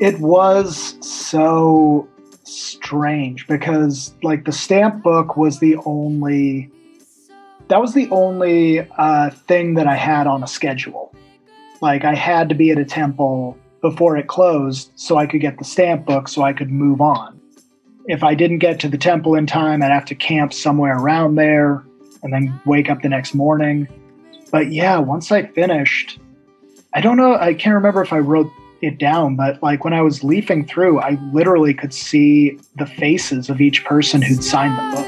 It was so strange because, like, the stamp book was the only... That was the only thing that I had on a schedule. Like, I had to be at a temple before it closed so I could get the stamp book so I could move on. If I didn't get to the temple in time, I'd have to camp somewhere around there and then wake up the next morning. But yeah, once I finished, I don't know, I can't remember if I wrote it down, but like when I was leafing through, I literally could see the faces of each person who'd signed the book.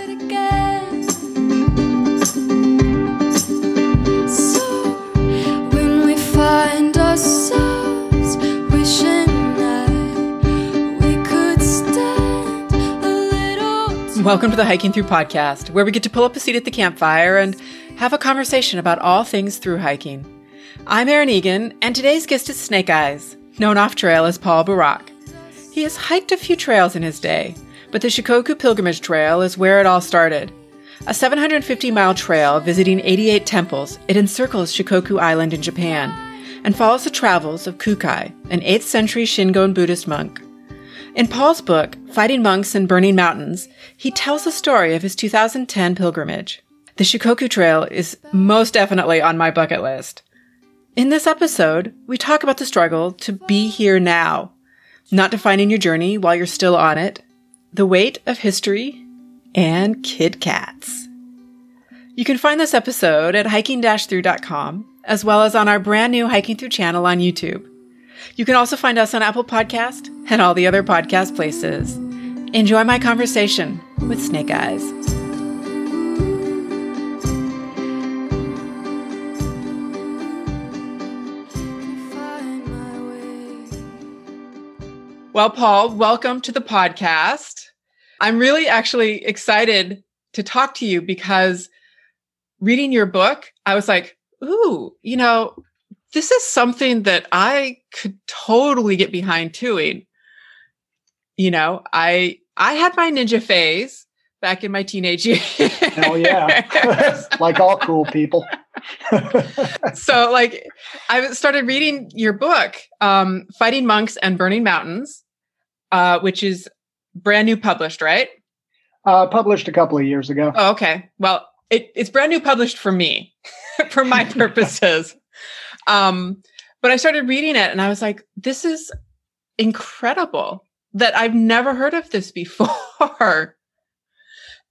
Welcome to the Hiking Through podcast, where we get to pull up a seat at the campfire and have a conversation about all things through hiking. I'm Erin Egan, and today's guest is Snake Eyes, known off-trail as Paul Barak. He has hiked a few trails in his day, but the Shikoku Pilgrimage Trail is where it all started. A 750-mile trail visiting 88 temples, it encircles Shikoku Island in Japan and follows the travels of Kukai, an 8th century Shingon Buddhist monk. In Paul's book, Fighting Monks and Burning Mountains, he tells the story of his 2010 pilgrimage. The Shikoku Trail is most definitely on my bucket list. In this episode, we talk about the struggle to be here now, not defining your journey while you're still on it, the weight of history, and Kit Kats. You can find this episode at hiking-through.com, as well as on our brand new Hiking Through channel on YouTube. You can also find us on Apple Podcast and all the other podcast places. Enjoy my conversation with Snake Eyes. Well, Paul, welcome to the podcast. I'm really actually excited to talk to you because reading your book, I was like, ooh, you know, this is something that I could totally get behind doing. You know, I had my ninja phase back in my teenage years. Hell yeah. Like all cool people. So like I started reading your book, Fighting Monks and Burning Mountains, which is brand new published, right? Published a couple of years ago. Oh, okay. Well, it's brand new published for me, for my purposes. But I started reading it and I was like, this is incredible that I've never heard of this before.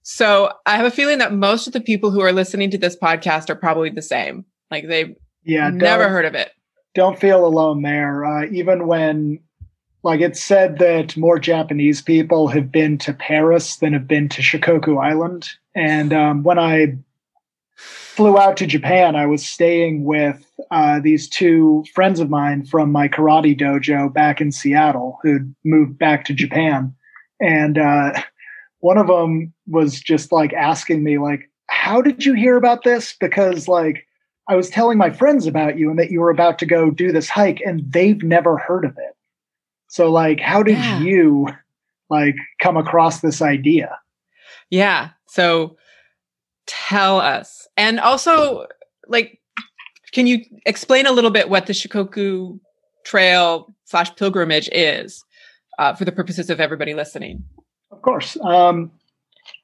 So I have a feeling that most of the people who are listening to this podcast are probably the same. Like they've never heard of it. Don't feel alone there. Even when like it's said that more Japanese people have been to Paris than have been to Shikoku Island. And, when I flew out to Japan, I was staying with these two friends of mine from my karate dojo back in Seattle who'd moved back to Japan. And one of them was just like asking me, like, how did you hear about this? Because like I was telling my friends about you and that you were about to go do this hike and they've never heard of it. So like, how did you like come across this idea? Yeah. So tell us. And also, like, can you explain a little bit what the Shikoku Trail / pilgrimage is for the purposes of everybody listening? Of course.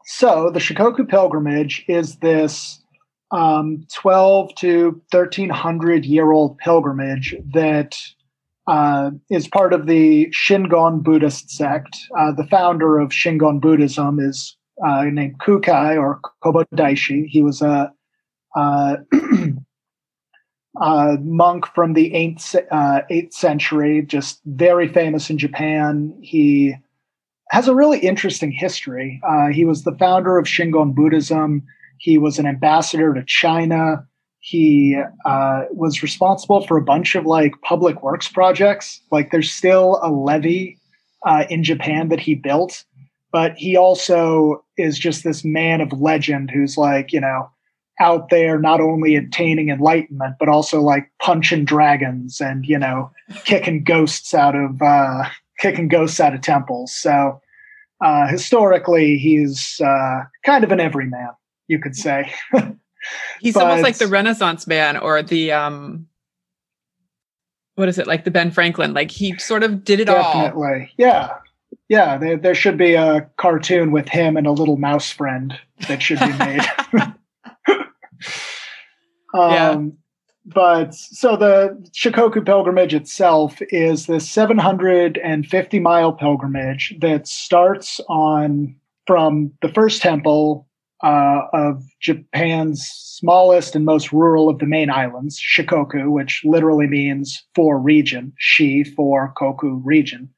So the Shikoku Pilgrimage is this 12 to 1300 year old pilgrimage that is part of the Shingon Buddhist sect. The founder of Shingon Buddhism is named Kukai or Kobodaishi. He was a monk from the 8th century, just very famous in Japan. He has a really interesting history. He was the founder of Shingon Buddhism. He was an ambassador to China. He was responsible for a bunch of like public works projects. Like there's still a levee in Japan that he built. But he also is just this man of legend who's like, you know, out there not only attaining enlightenment, but also like punching dragons and, you know, kicking ghosts out of temples. So historically, he's kind of an everyman, you could say. He's almost like the Renaissance man or the what is it, like the Ben Franklin, like he sort of did it all. Definitely. Yeah. Yeah. There should be a cartoon with him and a little mouse friend that should be made. Yeah. But so the Shikoku pilgrimage itself is this 750 mile pilgrimage that starts on from the first temple of Japan's smallest and most rural of the main islands, Shikoku, which literally means "for region," shi for koku, region.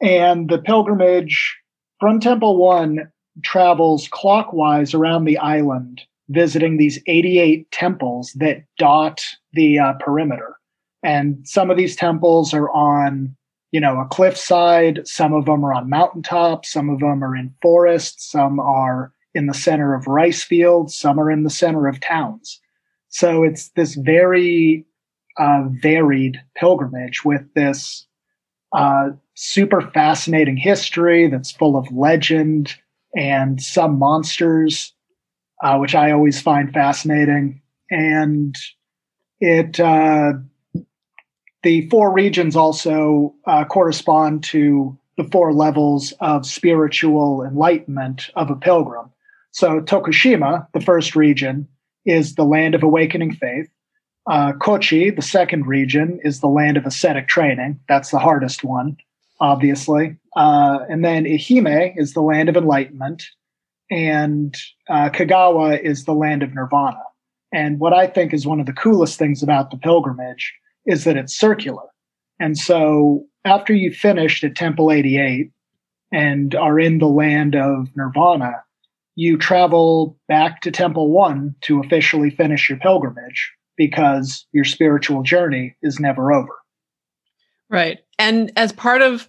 And the pilgrimage from Temple 1 travels clockwise around the island, visiting these 88 temples that dot the perimeter. And some of these temples are on, you know, a cliffside. Some of them are on mountaintops. Some of them are in forests. Some are in the center of rice fields. Some are in the center of towns. So it's this very varied pilgrimage with this super fascinating history that's full of legend and some monsters, which I always find fascinating. And it, the four regions also correspond to the four levels of spiritual enlightenment of a pilgrim. So Tokushima, the first region, is the land of awakening faith. Kochi, the second region, is the land of ascetic training. That's the hardest one, obviously. And then Ehime is the land of enlightenment. And Kagawa is the land of nirvana. And what I think is one of the coolest things about the pilgrimage is that it's circular. And so after you finished at Temple 88 and are in the land of nirvana, you travel back to Temple 1 to officially finish your pilgrimage, because your spiritual journey is never over. Right. And as part of,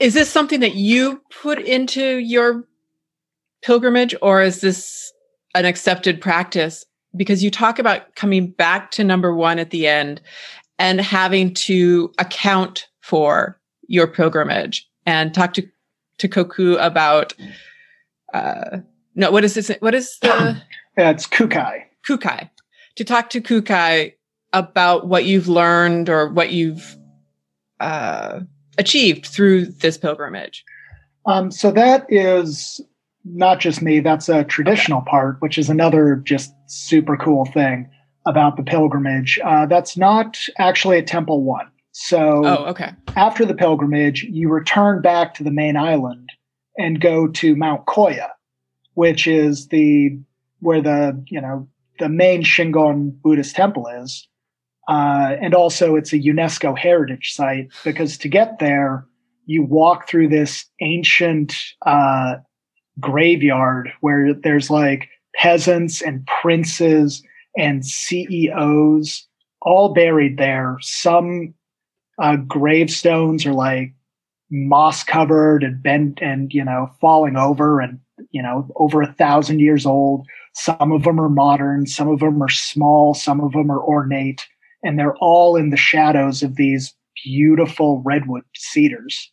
is this something that you put into your pilgrimage, or is this an accepted practice? Because you talk about coming back to number one at the end and having to account for your pilgrimage, and talk to Koku about what is this? What is the? Yeah, it's Kukai. Kukai. To talk to Kukai about what you've learned or what you've achieved through this pilgrimage. So that is not just me. That's a traditional part, which is another just super cool thing about the pilgrimage. That's not actually at Temple 1. So after the pilgrimage, you return back to the main island and go to Mount Koya, which is where the main Shingon Buddhist temple is. And also it's a UNESCO heritage site, because to get there, you walk through this ancient graveyard where there's like peasants and princes and CEOs all buried there. Some gravestones are like moss covered and bent and, falling over and, over 1,000 years old. Some of them are modern, some of them are small, some of them are ornate, and they're all in the shadows of these beautiful redwood cedars.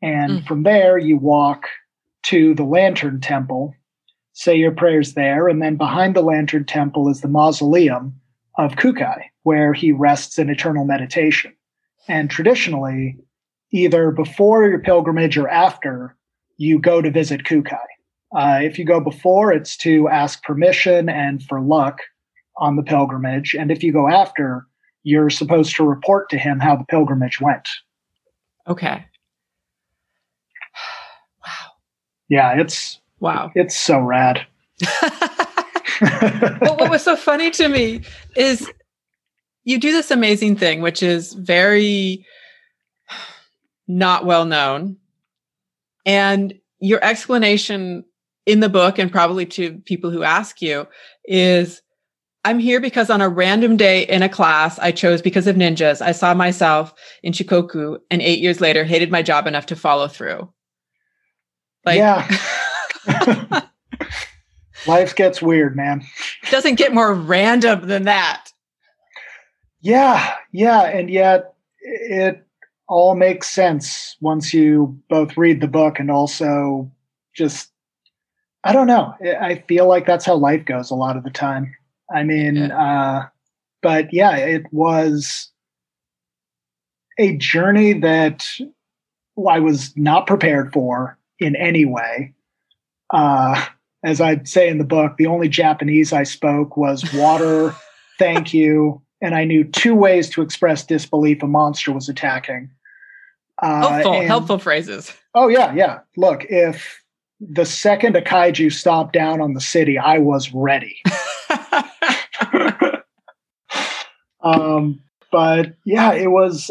And from there, you walk to the Lantern Temple, say your prayers there, and then behind the Lantern Temple is the mausoleum of Kukai, where he rests in eternal meditation. And traditionally, either before your pilgrimage or after, you go to visit Kukai. If you go before, it's to ask permission and for luck on the pilgrimage. And if you go after, you're supposed to report to him how the pilgrimage went. Okay. Wow. Yeah, it's so rad. But what was so funny to me is you do this amazing thing, which is very not well known. And your explanation in the book, and probably to people who ask you, is I'm here because on a random day in a class I chose because of ninjas, I saw myself in Shikoku, and 8 years later hated my job enough to follow through. Like, yeah. Life gets weird, man. It doesn't get more random than that. Yeah. Yeah. And yet it all makes sense once you both read the book and also just, I don't know. I feel like that's how life goes a lot of the time. I mean, but yeah, it was a journey that I was not prepared for in any way. As I say in the book, the only Japanese I spoke was water, thank you. And I knew two ways to express disbelief a monster was attacking. Helpful phrases. Oh, yeah, yeah. Look, if the second a kaiju stomped down on the city, I was ready. But yeah, it was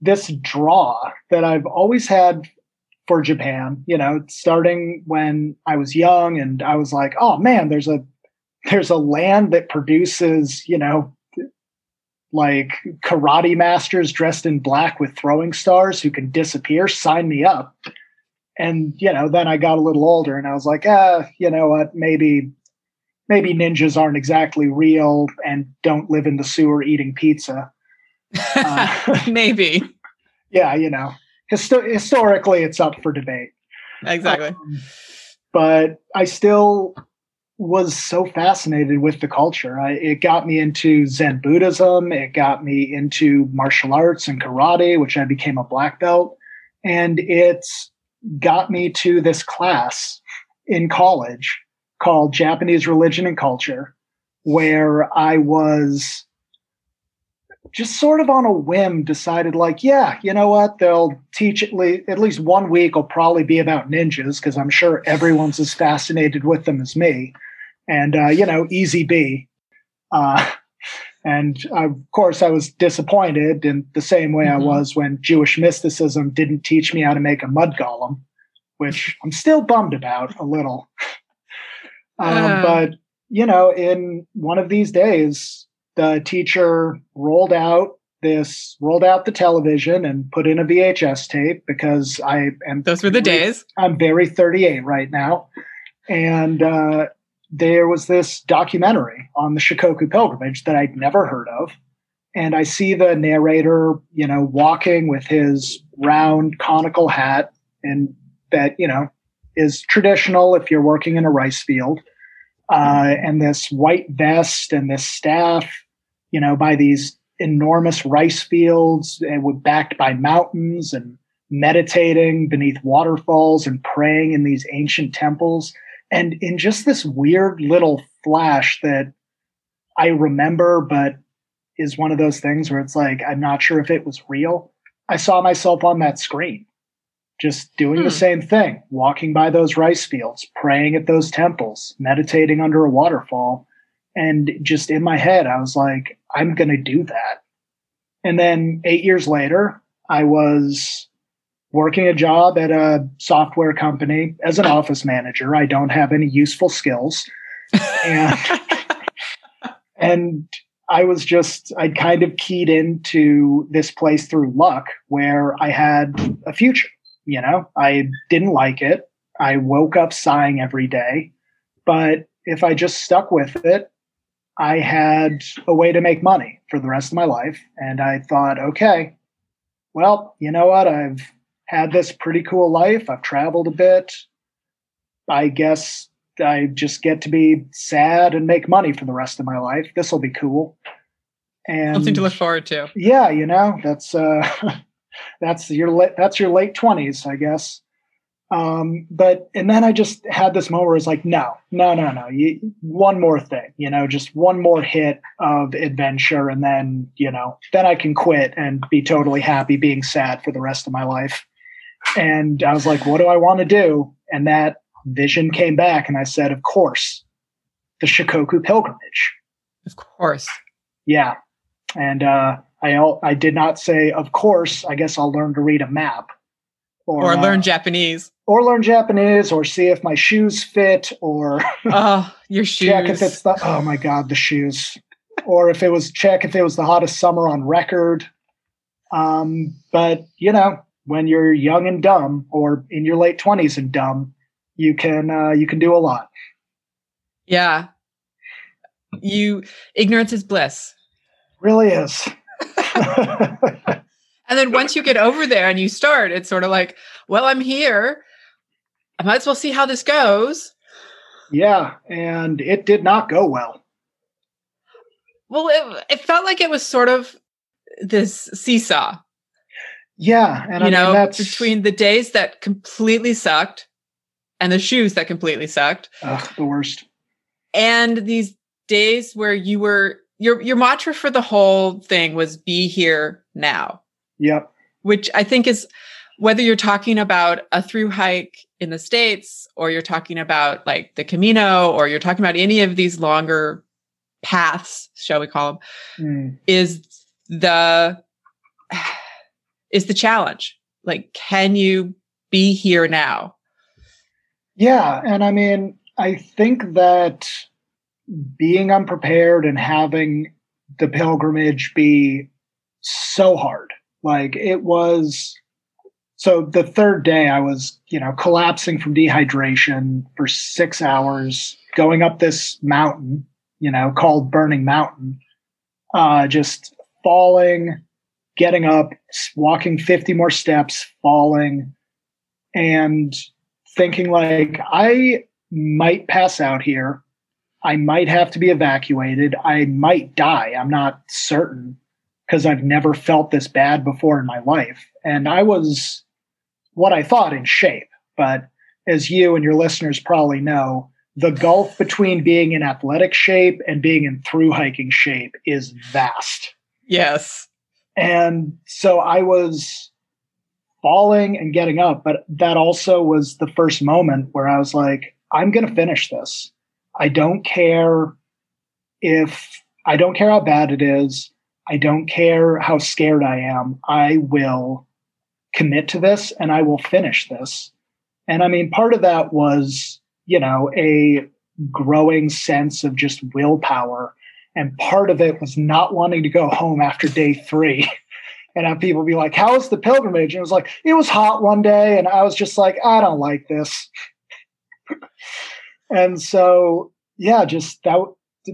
this draw that I've always had for Japan, you know, starting when I was young, and I was like, oh man, there's a land that produces, you know, like karate masters dressed in black with throwing stars who can disappear. Sign me up. And, you know, then I got a little older and I was like, you know what, maybe ninjas aren't exactly real and don't live in the sewer eating pizza. Maybe. Yeah, you know, historically it's up for debate. Exactly. But I still was so fascinated with the culture. It got me into Zen Buddhism. It got me into martial arts and karate, which I became a black belt. And it's got me to this class in college called Japanese Religion and Culture, where I was just sort of on a whim decided, like, yeah, you know what? They'll teach at least 1 week will probably be about ninjas, because I'm sure everyone's as fascinated with them as me. And, you know, easy B. And, of course, I was disappointed in the same way I was when Jewish mysticism didn't teach me how to make a mud golem, which I'm still bummed about a little. But, you know, in one of these days, the teacher rolled out the television and put in a VHS tape, because I am. Those were the days. I'm very 38 right now. And there was this documentary on the Shikoku Pilgrimage that I'd never heard of. And I see the narrator, you know, walking with his round conical hat, and that, you know, is traditional if you're working in a rice field, and this white vest and this staff, you know, by these enormous rice fields and backed by mountains, and meditating beneath waterfalls and praying in these ancient temples. And in just this weird little flash that I remember, but is one of those things where it's like, I'm not sure if it was real. I saw myself on that screen, just doing the same thing, walking by those rice fields, praying at those temples, meditating under a waterfall. And just in my head, I was like, I'm going to do that. And then 8 years later, I was working a job at a software company as an office manager. I don't have any useful skills. And I was just, I'd kind of keyed into this place through luck, where I had a future. You know, I didn't like it. I woke up sighing every day. But if I just stuck with it, I had a way to make money for the rest of my life. And I thought, okay, well, you know what? I've had this pretty cool life. I've traveled a bit. I guess I just get to be sad and make money for the rest of my life. This will be cool. And something to look forward to. Yeah, you know, that's... That's your late 20s, I guess. And then I just had this moment where it's like, no. One more thing, you know, just one more hit of adventure. And then, you know, then I can quit and be totally happy being sad for the rest of my life. And I was like, what do I want to do? And that vision came back, and I said, of course, the Shikoku Pilgrimage. Of course. Yeah. And, I did not say, of course, I guess I'll learn to read a map. Or learn Japanese. Or learn Japanese, or see if my shoes fit, or your shoes. Check if it's oh my God, the shoes. Or if it was, check if it was the hottest summer on record. But, you know, when you're young and dumb, or in your late 20s and dumb, you can do a lot. Yeah. Ignorance is bliss. Really is. And then once you get over there and you start, it's sort of like, well, I'm here. I might as well see how this goes. Yeah. And it did not go well. Well, it felt like it was sort of this seesaw Yeah. And I mean, that's between the days that completely sucked and the shoes that completely sucked. Ugh, the worst. And these days where you were, your mantra for the whole thing was be here now. Yep. Which I think is, whether you're talking about a through hike in the States, or you're talking about like the Camino, or you're talking about any of these longer paths, shall we call them, is the challenge. Like, can you be here now? Yeah. And I mean, I think that being unprepared and having the pilgrimage be so hard, like it was. So the third day I was, collapsing from dehydration for 6 hours, going up this mountain, called Burning Mountain, just falling, getting up, walking 50 more steps, falling, and thinking like, I might pass out here. I might have to be evacuated. I might die. I'm not certain, because I've never felt this bad before in my life. And I was what I thought in shape. But as you and your listeners probably know, the gulf between being in athletic shape and being in through hiking shape is vast. Yes. And so I was falling and getting up, but that also was the first moment where I was like, I'm going to finish this. I don't care how bad it is. I don't care how scared I am. I will commit to this and I will finish this. And I mean, part of that was, a growing sense of just willpower. And part of it was not wanting to go home after day 3 and have people be like, how was the pilgrimage? And it was like, it was hot one day. And I was just like, I don't like this. And so, yeah, just that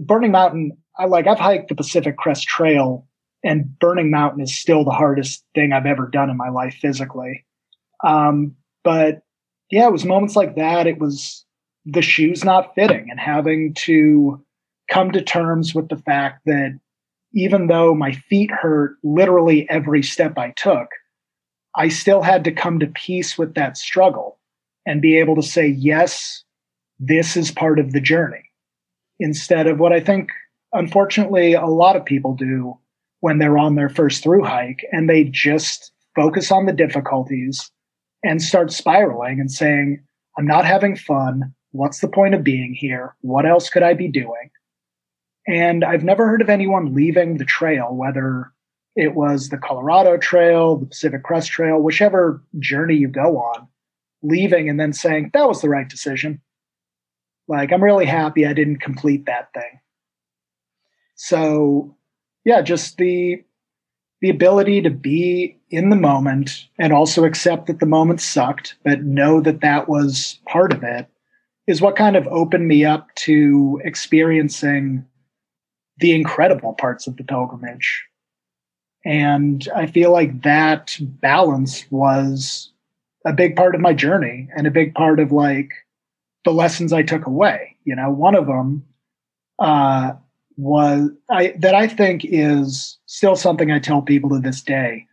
Burning Mountain, I've hiked the Pacific Crest Trail, and Burning Mountain is still the hardest thing I've ever done in my life physically. But yeah, it was moments like that. It was the shoes not fitting and having to come to terms with the fact that even though my feet hurt literally every step I took, I still had to come to peace with that struggle and be able to say, yes, this is part of the journey, instead of what I think, unfortunately, a lot of people do when they're on their first through hike, and they just focus on the difficulties and start spiraling and saying, I'm not having fun. What's the point of being here? What else could I be doing? And I've never heard of anyone leaving the trail, whether it was the Colorado Trail, the Pacific Crest Trail, whichever journey you go on, leaving and then saying, that was the right decision. Like, I'm really happy I didn't complete that thing. So, yeah, just the ability to be in the moment and also accept that the moment sucked, but know that that was part of it, is what kind of opened me up to experiencing the incredible parts of the pilgrimage. And I feel like that balance was a big part of my journey and a big part of, like, the lessons I took away. One of them, that I think is still something I tell people to this day,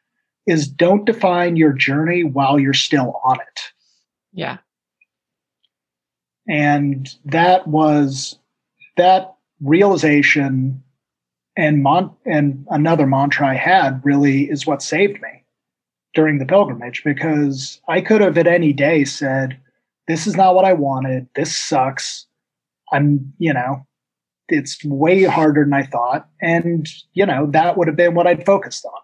is don't define your journey while you're still on it. Yeah. And that was that realization, and another mantra I had really is what saved me during the pilgrimage, because I could have at any day said, this is not what I wanted. This sucks. It's way harder than I thought. And, that would have been what I'd focused on,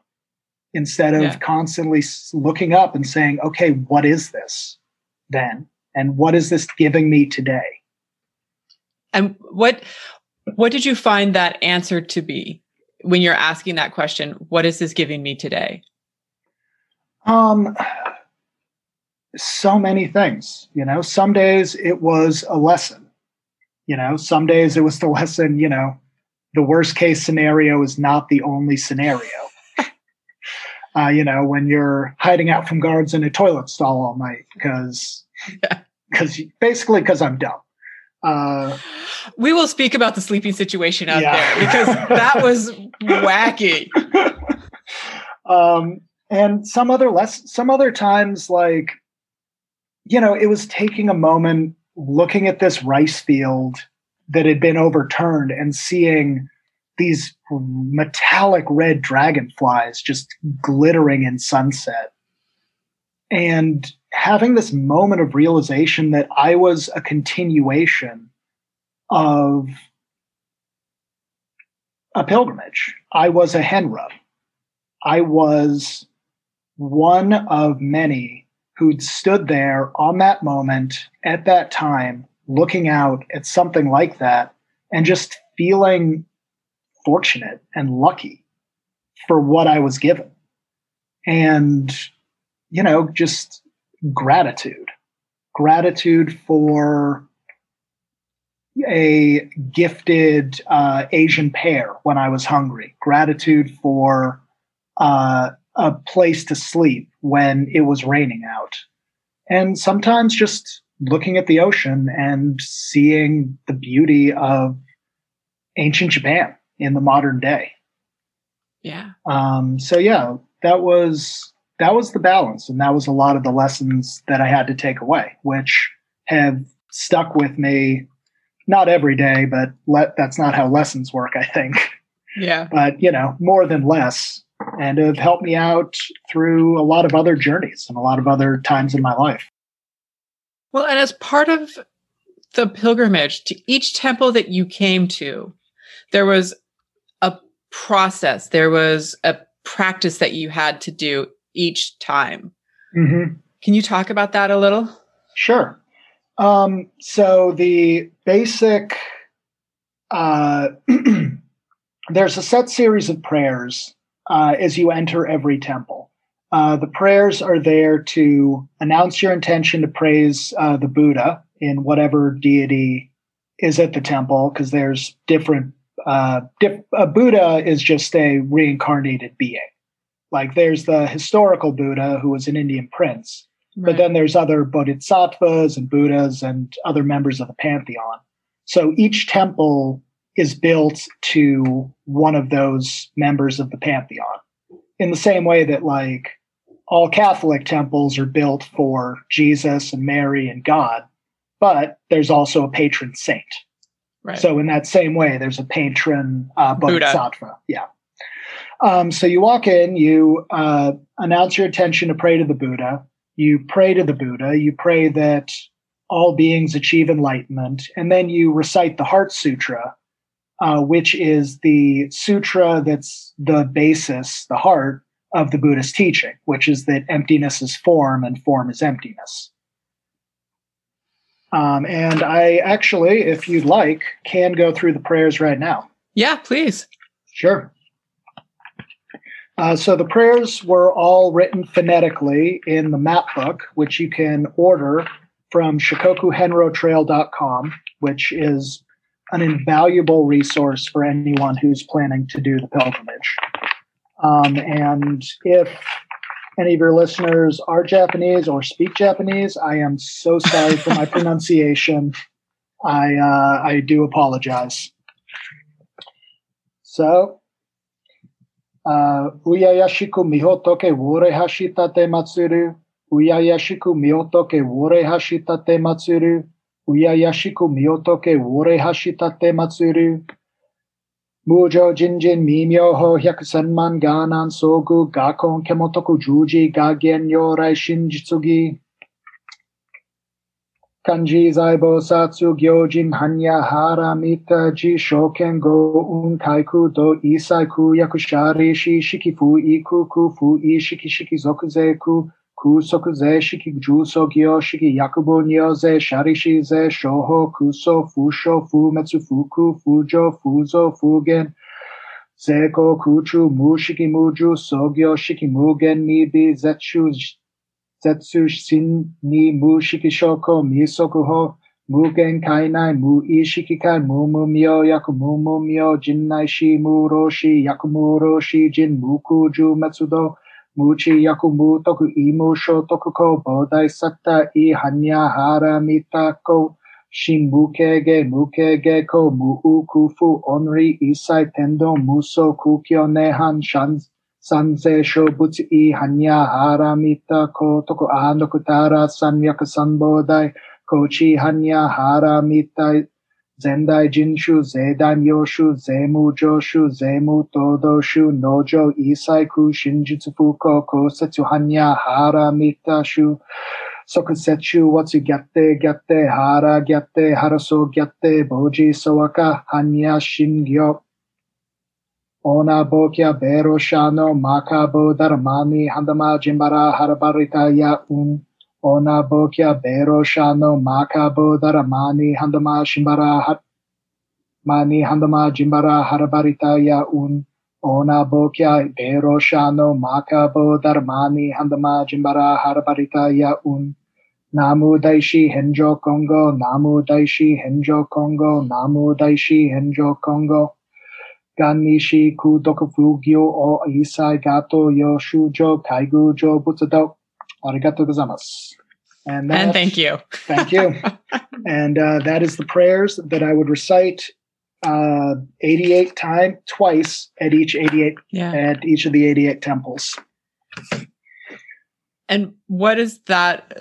instead of constantly looking up and saying, okay, what is this then? And what is this giving me today? And what did you find that answer to be when you're asking that question? What is this giving me today? So many things. Some days it was a lesson. Some days it was the lesson, the worst case scenario is not the only scenario. When you're hiding out from guards in a toilet stall all night, because I'm dumb. We will speak about the sleeping situation out there, because that was wacky. And some other times, like, you know, it was taking a moment, looking at this rice field that had been overturned and seeing these metallic red dragonflies just glittering in sunset. And having this moment of realization that I was a continuation of a pilgrimage. I was a Henro. I was one of many who'd stood there on that moment at that time, looking out at something like that and just feeling fortunate and lucky for what I was given. And, you know, just gratitude for a gifted Asian pear when I was hungry, gratitude for a place to sleep when it was raining out. And sometimes just looking at the ocean and seeing the beauty of ancient Japan in the modern day. Yeah. That was the balance. And that was a lot of the lessons that I had to take away, which have stuck with me. Not every day, but that's not how lessons work, I think. Yeah. But, you know, more than less, and have helped me out through a lot of other journeys and a lot of other times in my life. Well, and as part of the pilgrimage, to each temple that you came to, there was a process. There was a practice that you had to do each time. Mm-hmm. Can you talk about that a little? Sure. So the basic, there's a set series of prayers as you enter every temple. The prayers are there to announce your intention to praise the Buddha in whatever deity is at the temple, because there's different, a Buddha is just a reincarnated being. Like there's the historical Buddha who was an Indian prince. Right. But then there's other bodhisattvas and Buddhas and other members of the pantheon. So each temple is built to one of those members of the pantheon, in the same way that like all Catholic temples are built for Jesus and Mary and God, but there's also a patron saint. Right. So in that same way, there's a patron bodhisattva. Buddha. Yeah. So you walk in, you announce your intention to pray to the Buddha. You pray to the Buddha, you pray that all beings achieve enlightenment, and then you recite the Heart Sutra, which is the sutra that's the basis, the heart of the Buddhist teaching, which is that emptiness is form and form is emptiness. And I actually, if you'd like, can go through the prayers right now. Yeah, please. Sure. So the prayers were all written phonetically in the map book, which you can order from shikokuhenrotrail.com, which is an invaluable resource for anyone who's planning to do the pilgrimage. And if any of your listeners are Japanese or speak Japanese, I am so sorry for my pronunciation. I do apologize. So... Uyayashiku mihotoke worehashitate matsuru. Uyayashiku mihotoke worehashitate matsuru. Uyayashiku mihotoke worehashitate matsuru. Mujo jinjin mimyoho hyakusenman ganan sogu gakon kemotoku juji gagen yorai shinjitsugi. Kanji zaibo satsu gyojin hanya haramita ji shoken go unkaiku do isaiku yakushari shi shikifu iku kufu i shiki shiki zokuze ku ku sokuze shiki juso gyo shiki yakubo nyoze sharishi ze shoho kuso fusho fu metsufuku fujo fuzo fugen zeko kuchu mu shiki muju sogyo shiki mugen nibi zetsu Zetsu shin ni mu shikishoko misokuho mugen kainai mu ishikikai mumu myo yakumumu myo jinnai shi muroshi yakumoroshi jin mukuju matsudo muchi yakumu toku imu shotokuko bodai satta I hanya haramitako shin mukege ko mu kufu onri isai tendo muso kukyo nehan shans Sanse Shobutsu Hanya Haramita Kotoku Ahanokutara Sanyaka Sanbodai Kochi Hanya Haramita Zendai Jinshu Zedan Yoshu Zemu Joshu Zemu Todoshu Nojo Isaiku Shinjutsu Fuko Kosetsu Hanya Haramita Shu Sokusetsu Watsu Gyate Gyate Hara Gyate Haraso Gyate Boji Soaka Hanya Shingyo Ona Bokya Bero Shano Makabo Dharmani Handama Jimbara Harabarita Yaun Ona Bokya Bero Shano Makabo Dharmani Handama Shimbara Hat Mani Handama Jimbara Harabarita Yaun Ona Bokya Bero Shano Makabo Dharmani Handama Jimbara Harabarita Yaun Namu Daishi Henjo Kongo Namu Daishi Henjo Kongo Namu Daishi Henjo Kongo Ganishi Kudoku Fugyo o Isai Gato Yoshujo Kaigujo Butsudo. Arigato gozaimasu. And thank you. Thank you. And that is the prayers that I would recite 88 times, twice at each of the 88 temples. And what is that?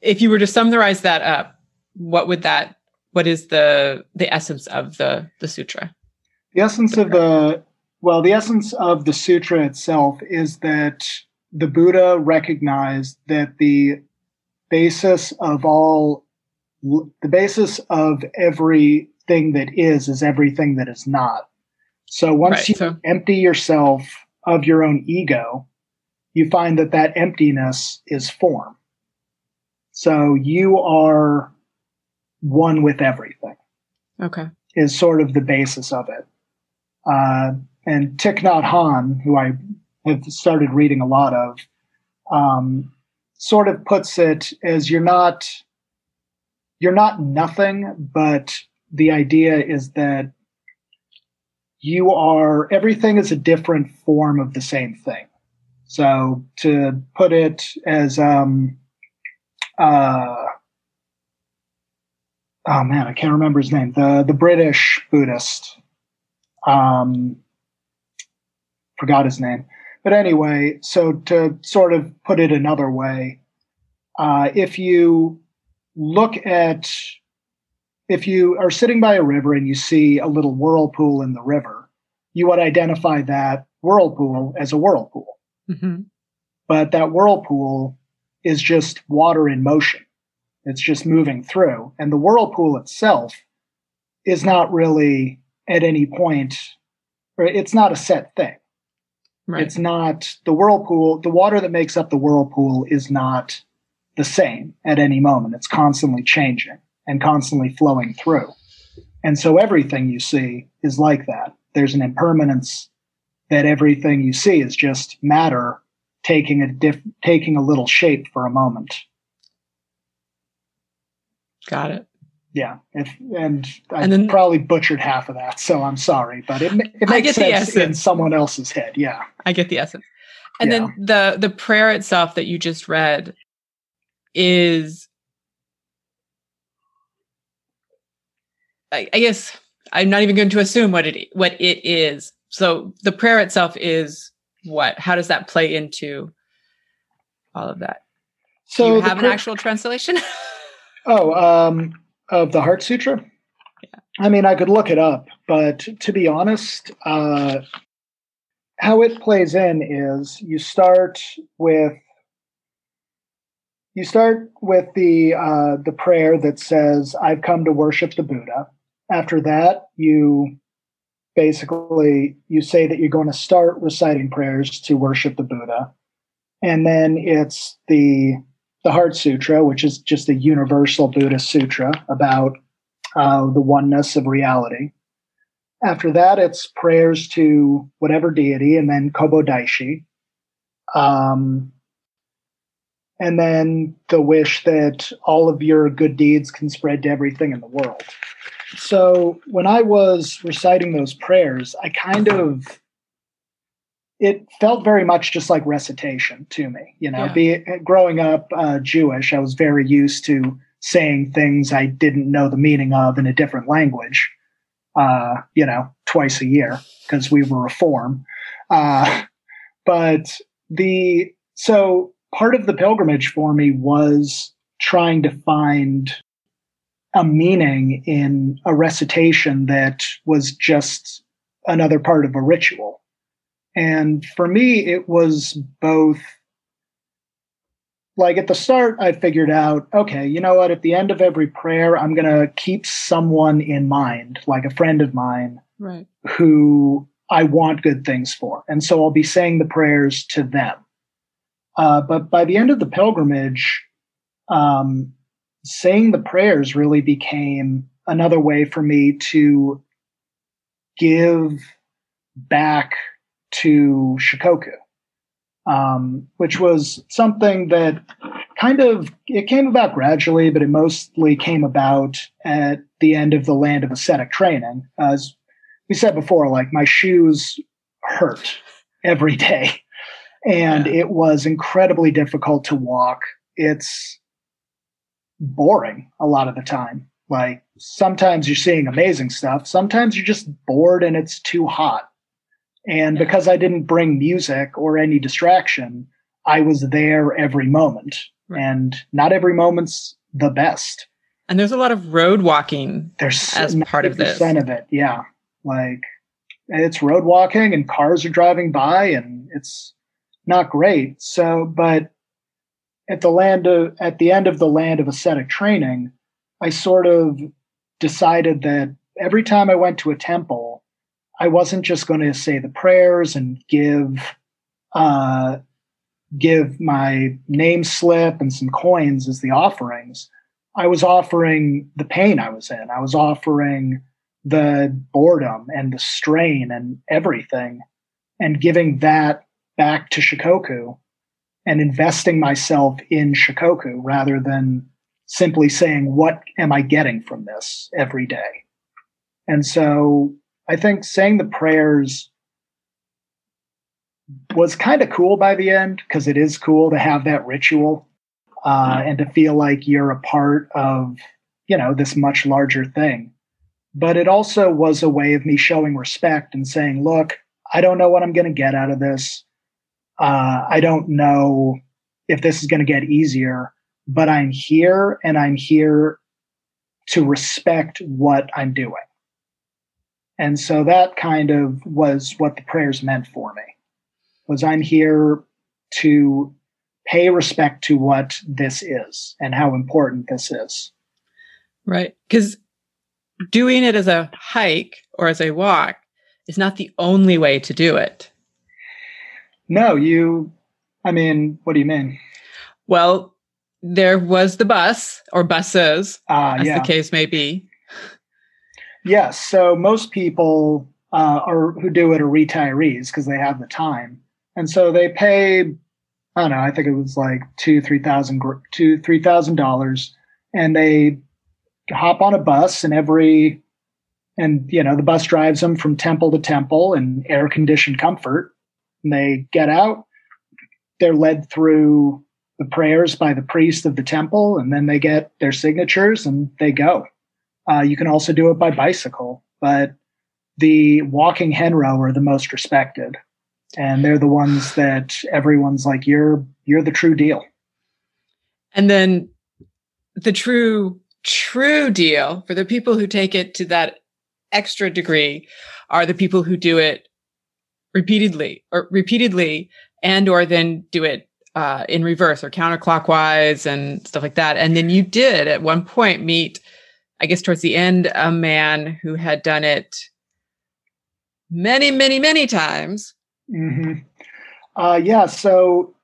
If you were to summarize that up, what is the essence of the sutra? The essence of the sutra itself is that the Buddha recognized that the basis of everything that is everything that is not. So once you empty yourself of your own ego, you find that emptiness is form. So you are one with everything. Okay. Is sort of the basis of it. And Thich Nhat Hanh, who I have started reading a lot of, sort of puts it as you're not nothing, but the idea is that everything is a different form of the same thing. So to put it as, I can't remember his name, the British Buddhist. Forgot his name. But anyway, so to sort of put it another way, if you are sitting by a river and you see a little whirlpool in the river, you would identify that whirlpool as a whirlpool. Mm-hmm. But that whirlpool is just water in motion. It's just moving through. And the whirlpool itself is not really at any point, or it's not a set thing. Right. It's not the whirlpool. The water that makes up the whirlpool is not the same at any moment. It's constantly changing and constantly flowing through. And so everything you see is like that. There's an impermanence that everything you see is just matter taking a little shape for a moment. Got it. Yeah, I probably butchered half of that, so I'm sorry, but it makes sense in someone else's head. Yeah, I get the essence. And then the prayer itself that you just read is, I guess I'm not even going to assume what it is. So the prayer itself is what? How does that play into all of that? So do you have an actual translation? Of the Heart Sutra? Yeah. I mean, I could look it up, but to be honest, how it plays in is you start with the prayer that says, I've come to worship the Buddha. After that, you say that you're going to start reciting prayers to worship the Buddha. And then it's the Heart Sutra, which is just a universal Buddhist sutra about the oneness of reality. After that, it's prayers to whatever deity, and then Kobodaishi. And then the wish that all of your good deeds can spread to everything in the world. So when I was reciting those prayers, it felt very much just like recitation to me, growing up Jewish, I was very used to saying things I didn't know the meaning of in a different language, twice a year because we were Reform. But so part of the pilgrimage for me was trying to find a meaning in a recitation that was just another part of a ritual. And for me, it was both, like at the start, I figured out, okay, you know what, at the end of every prayer, I'm going to keep someone in mind, like a friend of mine, right, who I want good things for. And so I'll be saying the prayers to them. But by the end of the pilgrimage, saying the prayers really became another way for me to give back to Shikoku, which was something that it came about gradually, but it mostly came about at the end of the Land of Ascetic training. As we said before, like my shoes hurt every day, and it was incredibly difficult to walk. It's boring a lot of the time. Like sometimes you're seeing amazing stuff. Sometimes you're just bored and it's too hot. And because I didn't bring music or any distraction, I was there every moment. Right. And not every moment's the best. And there's a lot of road walking as part of this. 90% of it, yeah. Like, it's road walking and cars are driving by and it's not great. So, but at the end of the Land of Ascetic training, I sort of decided that every time I went to a temple, I wasn't just going to say the prayers and give my name slip and some coins as the offerings. I was offering the pain I was in. I was offering the boredom and the strain and everything, and giving that back to Shikoku and investing myself in Shikoku rather than simply saying, what am I getting from this every day? And so I think saying the prayers was kind of cool by the end, because it is cool to have that ritual and to feel like you're a part of, you know, this much larger thing. But it also was a way of me showing respect and saying, look, I don't know what I'm going to get out of this. I don't know if this is going to get easier, but I'm here, and I'm here to respect what I'm doing. And so that kind of was what the prayers meant for me, was I'm here to pay respect to what this is and how important this is. Right. Because doing it as a hike or as a walk is not the only way to do it. No, I mean, what do you mean? Well, there was the bus or buses, as the case may be. Yes. So most people who do it are retirees because they have the time. And so they pay, I don't know, I think it was like $2,000 to $3,000, and they hop on a bus, and you know, the bus drives them from temple to temple in air conditioned comfort. And they get out, they're led through the prayers by the priest of the temple, and then they get their signatures and they go. You can also do it by bicycle, but the walking Henro are the most respected, and they're the ones that everyone's like, you're the true deal. And then the true deal, for the people who take it to that extra degree, are the people who do it repeatedly and then do it in reverse or counterclockwise and stuff like that. And then you did at one point meet, I guess towards the end, a man who had done it many, many, many times. Mm-hmm. So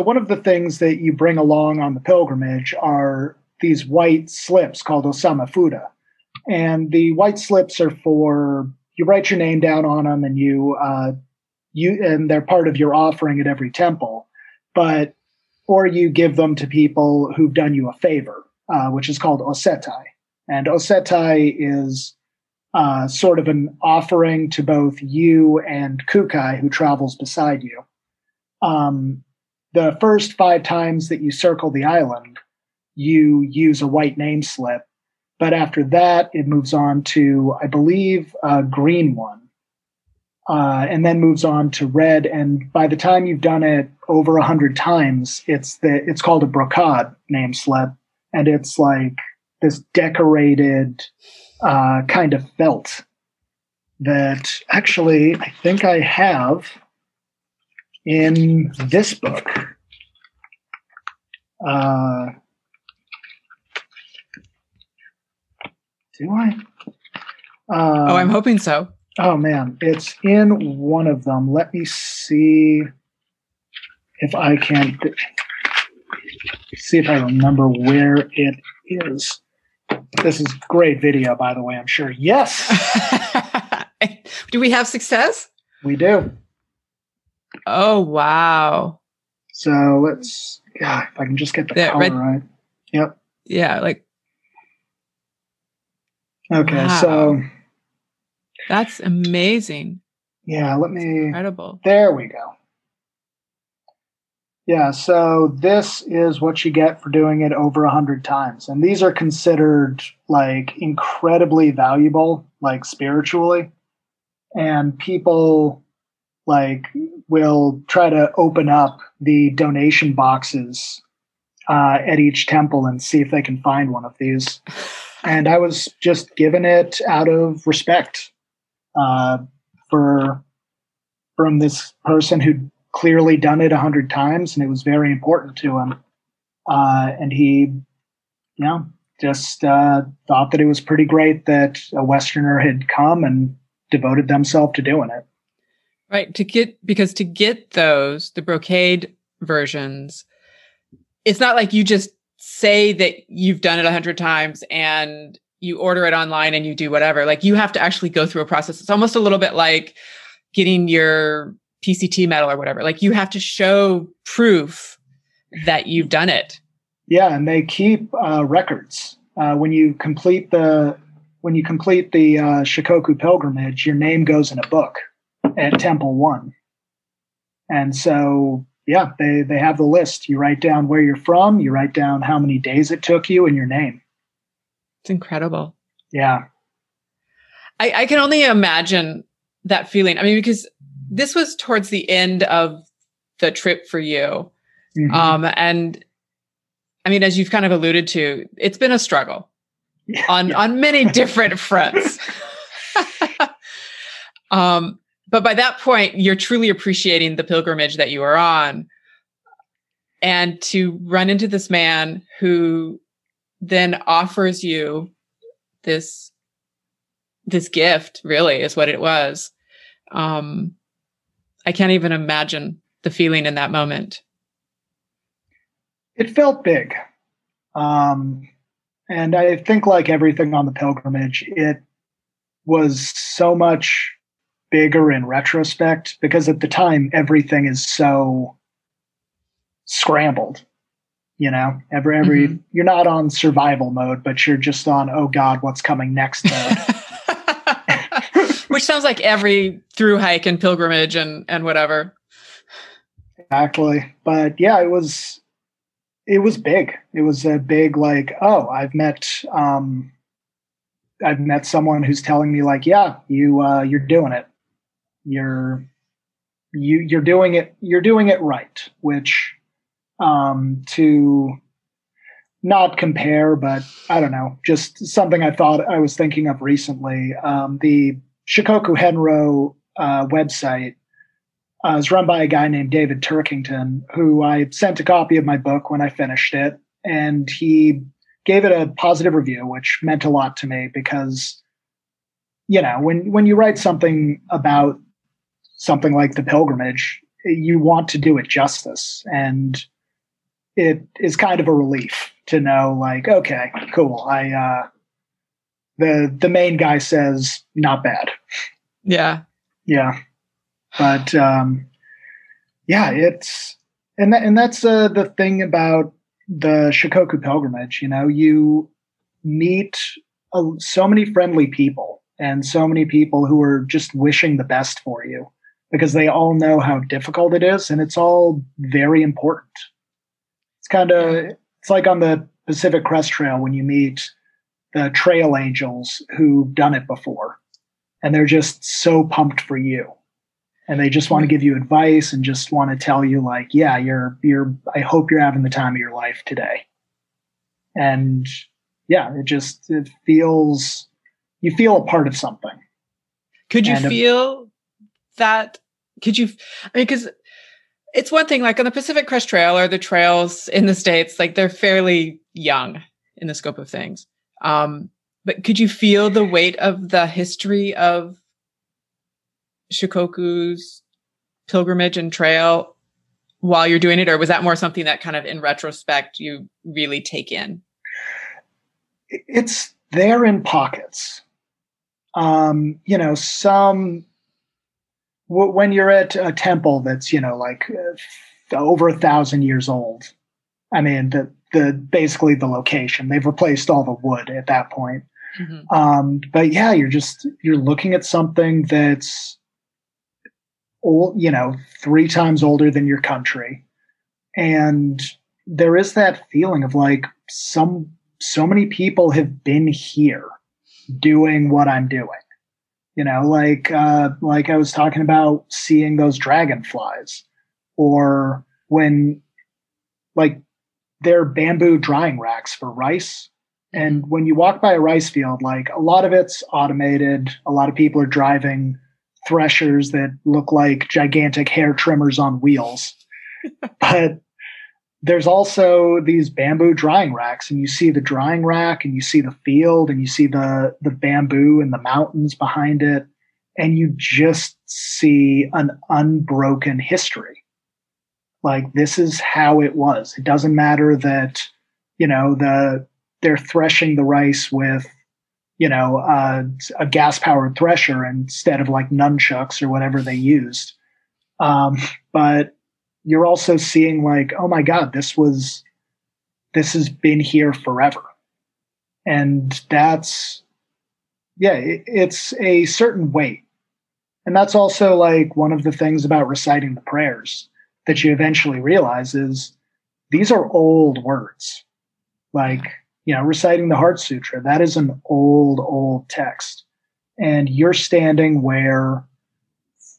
one of the things that you bring along on the pilgrimage are these white slips called osamefuda. And the white slips are for, you write your name down on them, and and they're part of your offering at every temple, or you give them to people who've done you a favor, which is called Osetai. And Osetai is sort of an offering to both you and Kukai, who travels beside you. The first 5 times that you circle the island, you use a white name slip. But after that, it moves on to, I believe, a green one. and then moves on to red. And by the time you've done it over 100 times, it's called a brocade, name slip. And it's like this decorated kind of felt that actually I think I have in this book. Do I? Oh, I'm hoping so. Oh, man. It's in one of them. Let me see if I can see if I remember where it is. This is great video, by the way, I'm sure. Yes. Do we have success? We do. Oh, wow. So let's, if I can just get the color right. Yep. Yeah, like. Okay, wow. So. That's amazing. Yeah, let me. That's incredible. There we go. Yeah, so this is what you get for doing it over 100 times. And these are considered like incredibly valuable, like spiritually. And people like will try to open up the donation boxes at each temple and see if they can find one of these. And I was just giving it out of respect from this person who'd clearly done it 100 times, and it was very important to him. And he, just thought that it was pretty great that a Westerner had come and devoted themselves to doing it. Right. Because to get those, the brocade versions, it's not like you just say that you've done it 100 times and you order it online and you do whatever. Like, you have to actually go through a process. It's almost a little bit like getting your PCT medal or whatever. Like, you have to show proof that you've done it. Yeah, and they keep records. When you complete the Shikoku pilgrimage, your name goes in a book at Temple 1. And so, yeah, they have the list. You write down where you're from, you write down how many days it took you, and your name. It's incredible. Yeah. I can only imagine that feeling. I mean, because this was towards the end of the trip for you. Mm-hmm. And I mean, as you've kind of alluded to, it's been a struggle on many different fronts. But by that point, you're truly appreciating the pilgrimage that you are on. And to run into this man who then offers you this gift, really, is what it was. I can't even imagine the feeling in that moment. It felt big. And I think, like everything on the pilgrimage, it was so much bigger in retrospect, because at the time, everything is so scrambled. Every mm-hmm. You're not on survival mode, but you're just on, oh God, what's coming next mode. Which sounds like every through hike and pilgrimage and whatever. Exactly. But yeah, it was big. It was a big, like, oh, I've met someone who's telling me, like, yeah, you're doing it. You're doing it right, which to not compare, but I don't know, just something I was thinking of recently. The Shikoku Henro website is run by a guy named David Turkington, who I sent a copy of my book when I finished it, and he gave it a positive review, which meant a lot to me, because, when you write something about something like the pilgrimage, you want to do it justice, and it is kind of a relief to know, like, okay, cool, The main guy says, not bad. Yeah. Yeah. But, that's the thing about the Shikoku pilgrimage. You meet so many friendly people, and so many people who are just wishing the best for you, because they all know how difficult it is, and it's all very important. It's like on the Pacific Crest Trail when you meet the trail angels who've done it before, and they're just so pumped for you. and they just want to give you advice and just want to tell you, like, yeah, you're, I hope you're having the time of your life today. And yeah, it feels, you feel a part of something. Could you feel that? Could you, I mean, because it's one thing, like on the Pacific Crest Trail or the trails in the States, like they're fairly young in the scope of things. But could you feel the weight of the history of Shikoku's pilgrimage and trail while you're doing it? Or was that more something that kind of in retrospect you really take in? It's there in pockets. You know, when you're at a temple that's, you know, like over 1,000 years old, I mean, basically the location, they've replaced all the wood at that point. Mm-hmm. But yeah, you're looking at something that's old, you know, 3 times older than your country. And there is that feeling of like so many people have been here doing what I'm doing, you know, like I was talking about seeing those dragonflies, or when like they're bamboo drying racks for rice. And when you walk by a rice field, like a lot of it's automated. A lot of people are driving threshers that look like gigantic hair trimmers on wheels. But there's also these bamboo drying racks, and you see the drying rack and you see the field and you see the bamboo and the mountains behind it. And you just see an unbroken history. Like, this is how it was. It doesn't matter that, you know, they're threshing the rice with, you know, a gas-powered thresher instead of like nunchucks or whatever they used. But you're also seeing like, oh my God, this has been here forever. And that's, yeah, it's a certain weight. And that's also like one of the things about reciting the prayers that you eventually realize is these are old words. Like, you know, reciting the Heart Sutra, that is an old, old text. And you're standing where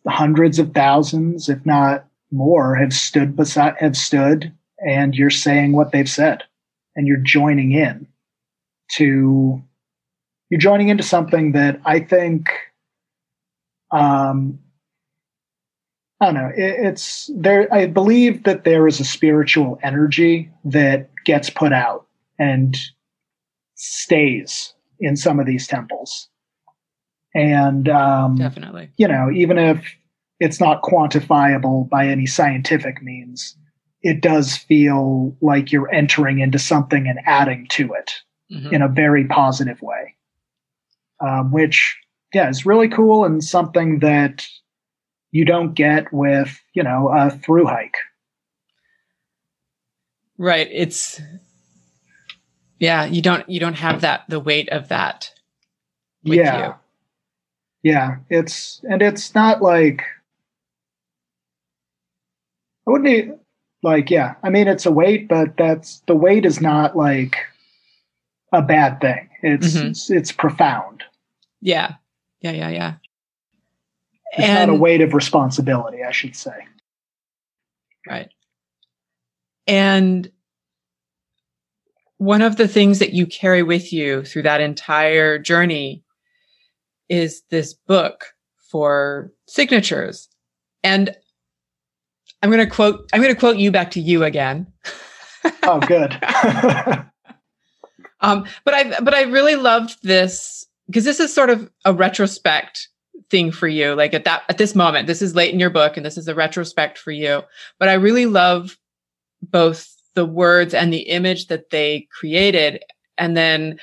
hundreds of thousands, if not more, have stood, and you're saying what they've said. And you're joining into something that I think, I don't know, it's there. I believe that there is a spiritual energy that gets put out and stays in some of these temples. And, definitely, you know, even if it's not quantifiable by any scientific means, it does feel like you're entering into something and adding to it in a very positive way. Which, yeah, is really cool, and something that you don't get with, you know, a through hike. Right. It's, yeah, you don't have that, the weight of that with you. Yeah. It's not like, I wouldn't be like, yeah, I mean, it's a weight, but the weight is not like a bad thing. It's profound. Yeah. It's not a weight of responsibility, I should say. Right. And one of the things that you carry with you through that entire journey is this book for signatures. And I'm going to quote you back to you again. Oh, good. But I really loved this, because this is sort of a retrospect thing for you. Like at this moment, this is late in your book and this is a retrospect for you. But I really love both the words and the image that they created. And then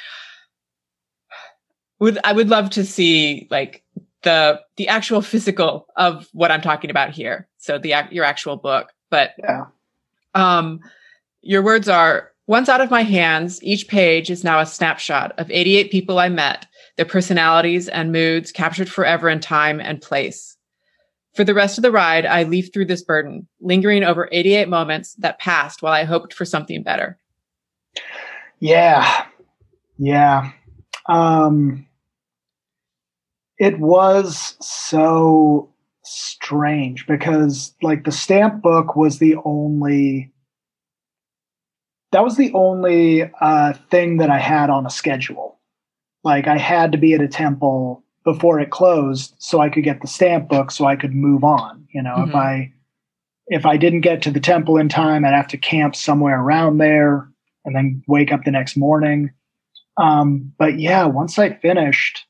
I would love to see like the actual physical of what I'm talking about here. So your actual book, but yeah. Your words are, once out of my hands, each page is now a snapshot of 88 people I met, their personalities and moods captured forever in time and place. For the rest of the ride, I leafed through this burden, lingering over 88 moments that passed while I hoped for something better. Yeah. It was so strange because like the stamp book was the only, that was the only thing that I had on a schedule. Like I had to be at a temple before it closed so I could get the stamp book so I could move on. You know, mm-hmm. if I didn't get to the temple in time, I'd have to camp somewhere around there and then wake up the next morning. But yeah, once I finished,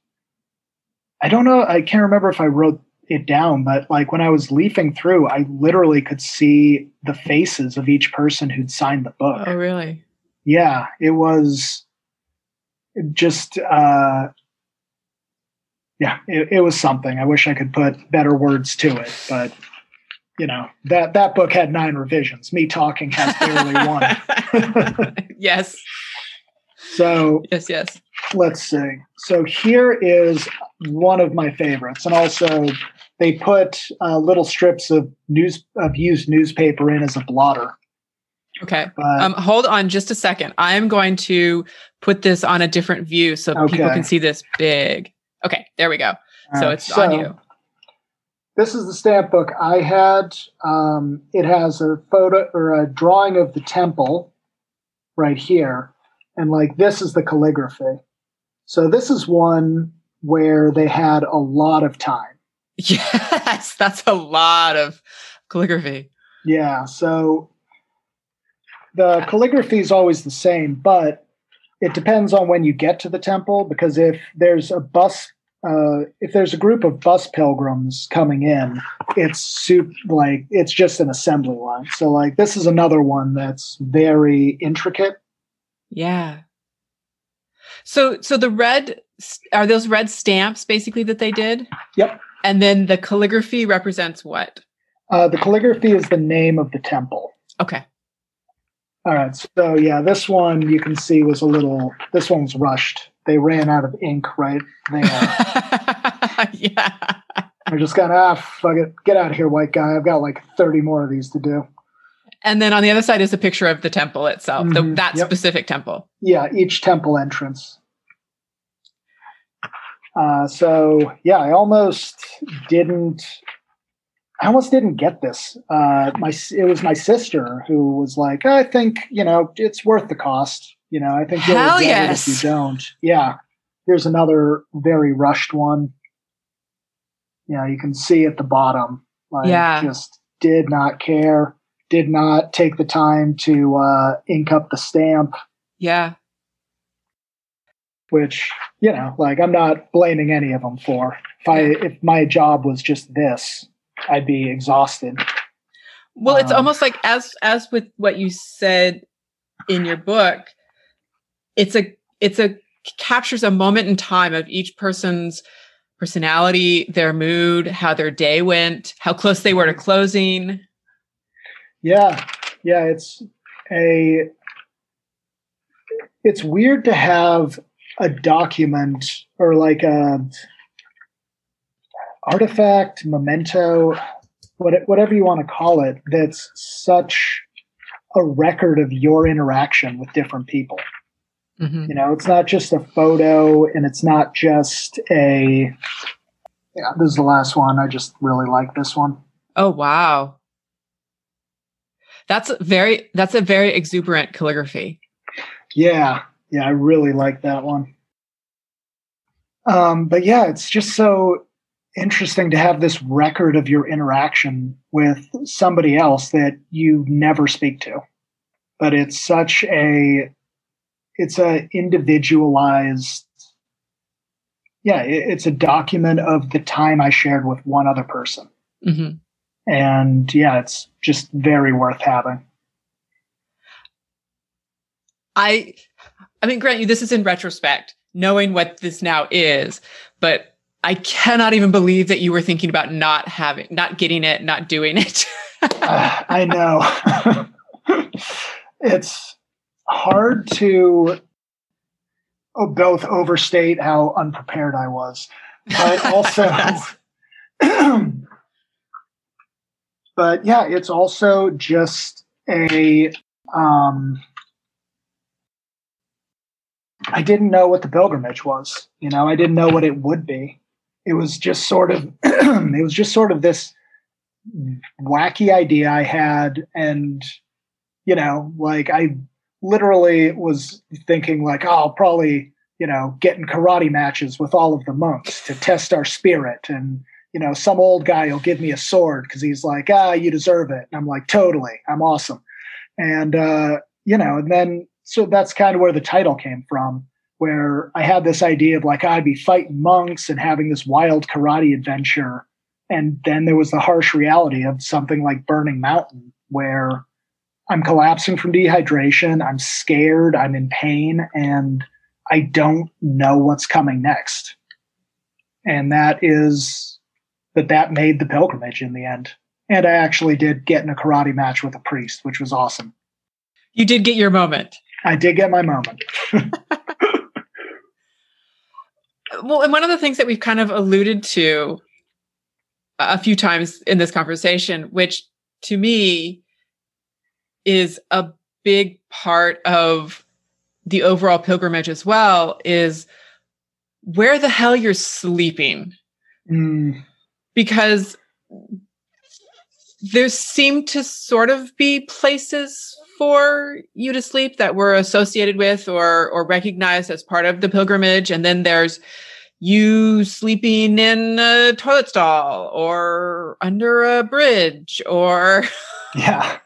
I don't know, I can't remember if I wrote it down, but like when I was leafing through, I literally could see the faces of each person who'd signed the book. Oh, really? Yeah, it was just, yeah, it was something. I wish I could put better words to it, but you know, that book had 9 revisions. Me talking has barely one. Yes. So yes. Let's see. So here is one of my favorites, and also they put little strips of used newspaper in as a blotter. Okay. Hold on just a second. I am going to put this on a different view so people can see this big. Okay, there we go. So it's on you. This is the stamp book I had. It has a photo or a drawing of the temple right here. And like, this is the calligraphy. So this is one where they had a lot of time. Yes, that's a lot of calligraphy. Yeah. So the calligraphy is always the same, but it depends on when you get to the temple, because if there's a group of bus pilgrims coming in, it's just an assembly line. So like, this is another one that's very intricate. Yeah. So the red, are those red stamps basically that they did? Yep. And then the calligraphy represents what? The calligraphy is the name of the temple. Okay. All right. So yeah, this one you can see this one was rushed. They ran out of ink right there. Yeah. I just got, fuck it. Get out of here, white guy. I've got like 30 more of these to do. And then on the other side is a picture of the temple itself, mm-hmm. Specific temple. Yeah, each temple entrance. So yeah, I almost didn't get this. It was my sister who was like, I think, you know, it's worth the cost. You know, I think you'll regret it if you don't. Yeah. Here's another very rushed one. Yeah, you can see at the bottom. Like, just did not care. Did not take the time to ink up the stamp. Yeah. Which, you know, like I'm not blaming any of them for. If my job was just this, I'd be exhausted. Well, it's almost like as with what you said in your book, it's a captures a moment in time of each person's personality, their mood, how their day went, how close they were to closing. Yeah, it's weird to have a document or like a artifact, memento, whatever you want to call it, that's such a record of your interaction with different people. Mm-hmm. You know, it's not just a photo and it's not just this is the last one. I just really like this one. Oh, wow. That's a very exuberant calligraphy. Yeah, I really like that one. But yeah, it's just so interesting to have this record of your interaction with somebody else that you never speak to. But it's such a individualized, it's a document of the time I shared with one other person. Mm-hmm. And yeah, it's just very worth having. I mean, grant you, this is in retrospect, knowing what this now is, but I cannot even believe that you were thinking about not getting it, not doing it. I know. It's hard to both overstate how unprepared I was, but also... But yeah, it's also just I didn't know what the pilgrimage was. You know, I didn't know what it would be. it was just sort of this wacky idea I had, and you know, like I literally was thinking like, oh, I'll probably, you know, get in karate matches with all of the monks to test our spirit, and you know, some old guy will give me a sword because he's like, ah, you deserve it. And I'm like, totally, I'm awesome. And you know, and then so that's kind of where the title came from, where I had this idea of like, I'd be fighting monks and having this wild karate adventure. And then there was the harsh reality of something like Burning Mountain, where I'm collapsing from dehydration, I'm scared, I'm in pain, and I don't know what's coming next. And that made the pilgrimage in the end. And I actually did get in a karate match with a priest, which was awesome. You did get your moment. I did get my moment. Well, and one of the things that we've kind of alluded to a few times in this conversation, which to me is a big part of the overall pilgrimage as well, is where the hell you're sleeping. Mm. Because there seemed to sort of be places for you to sleep that were associated with or recognized as part of the pilgrimage. And then there's you sleeping in a toilet stall or under a bridge or... Yeah.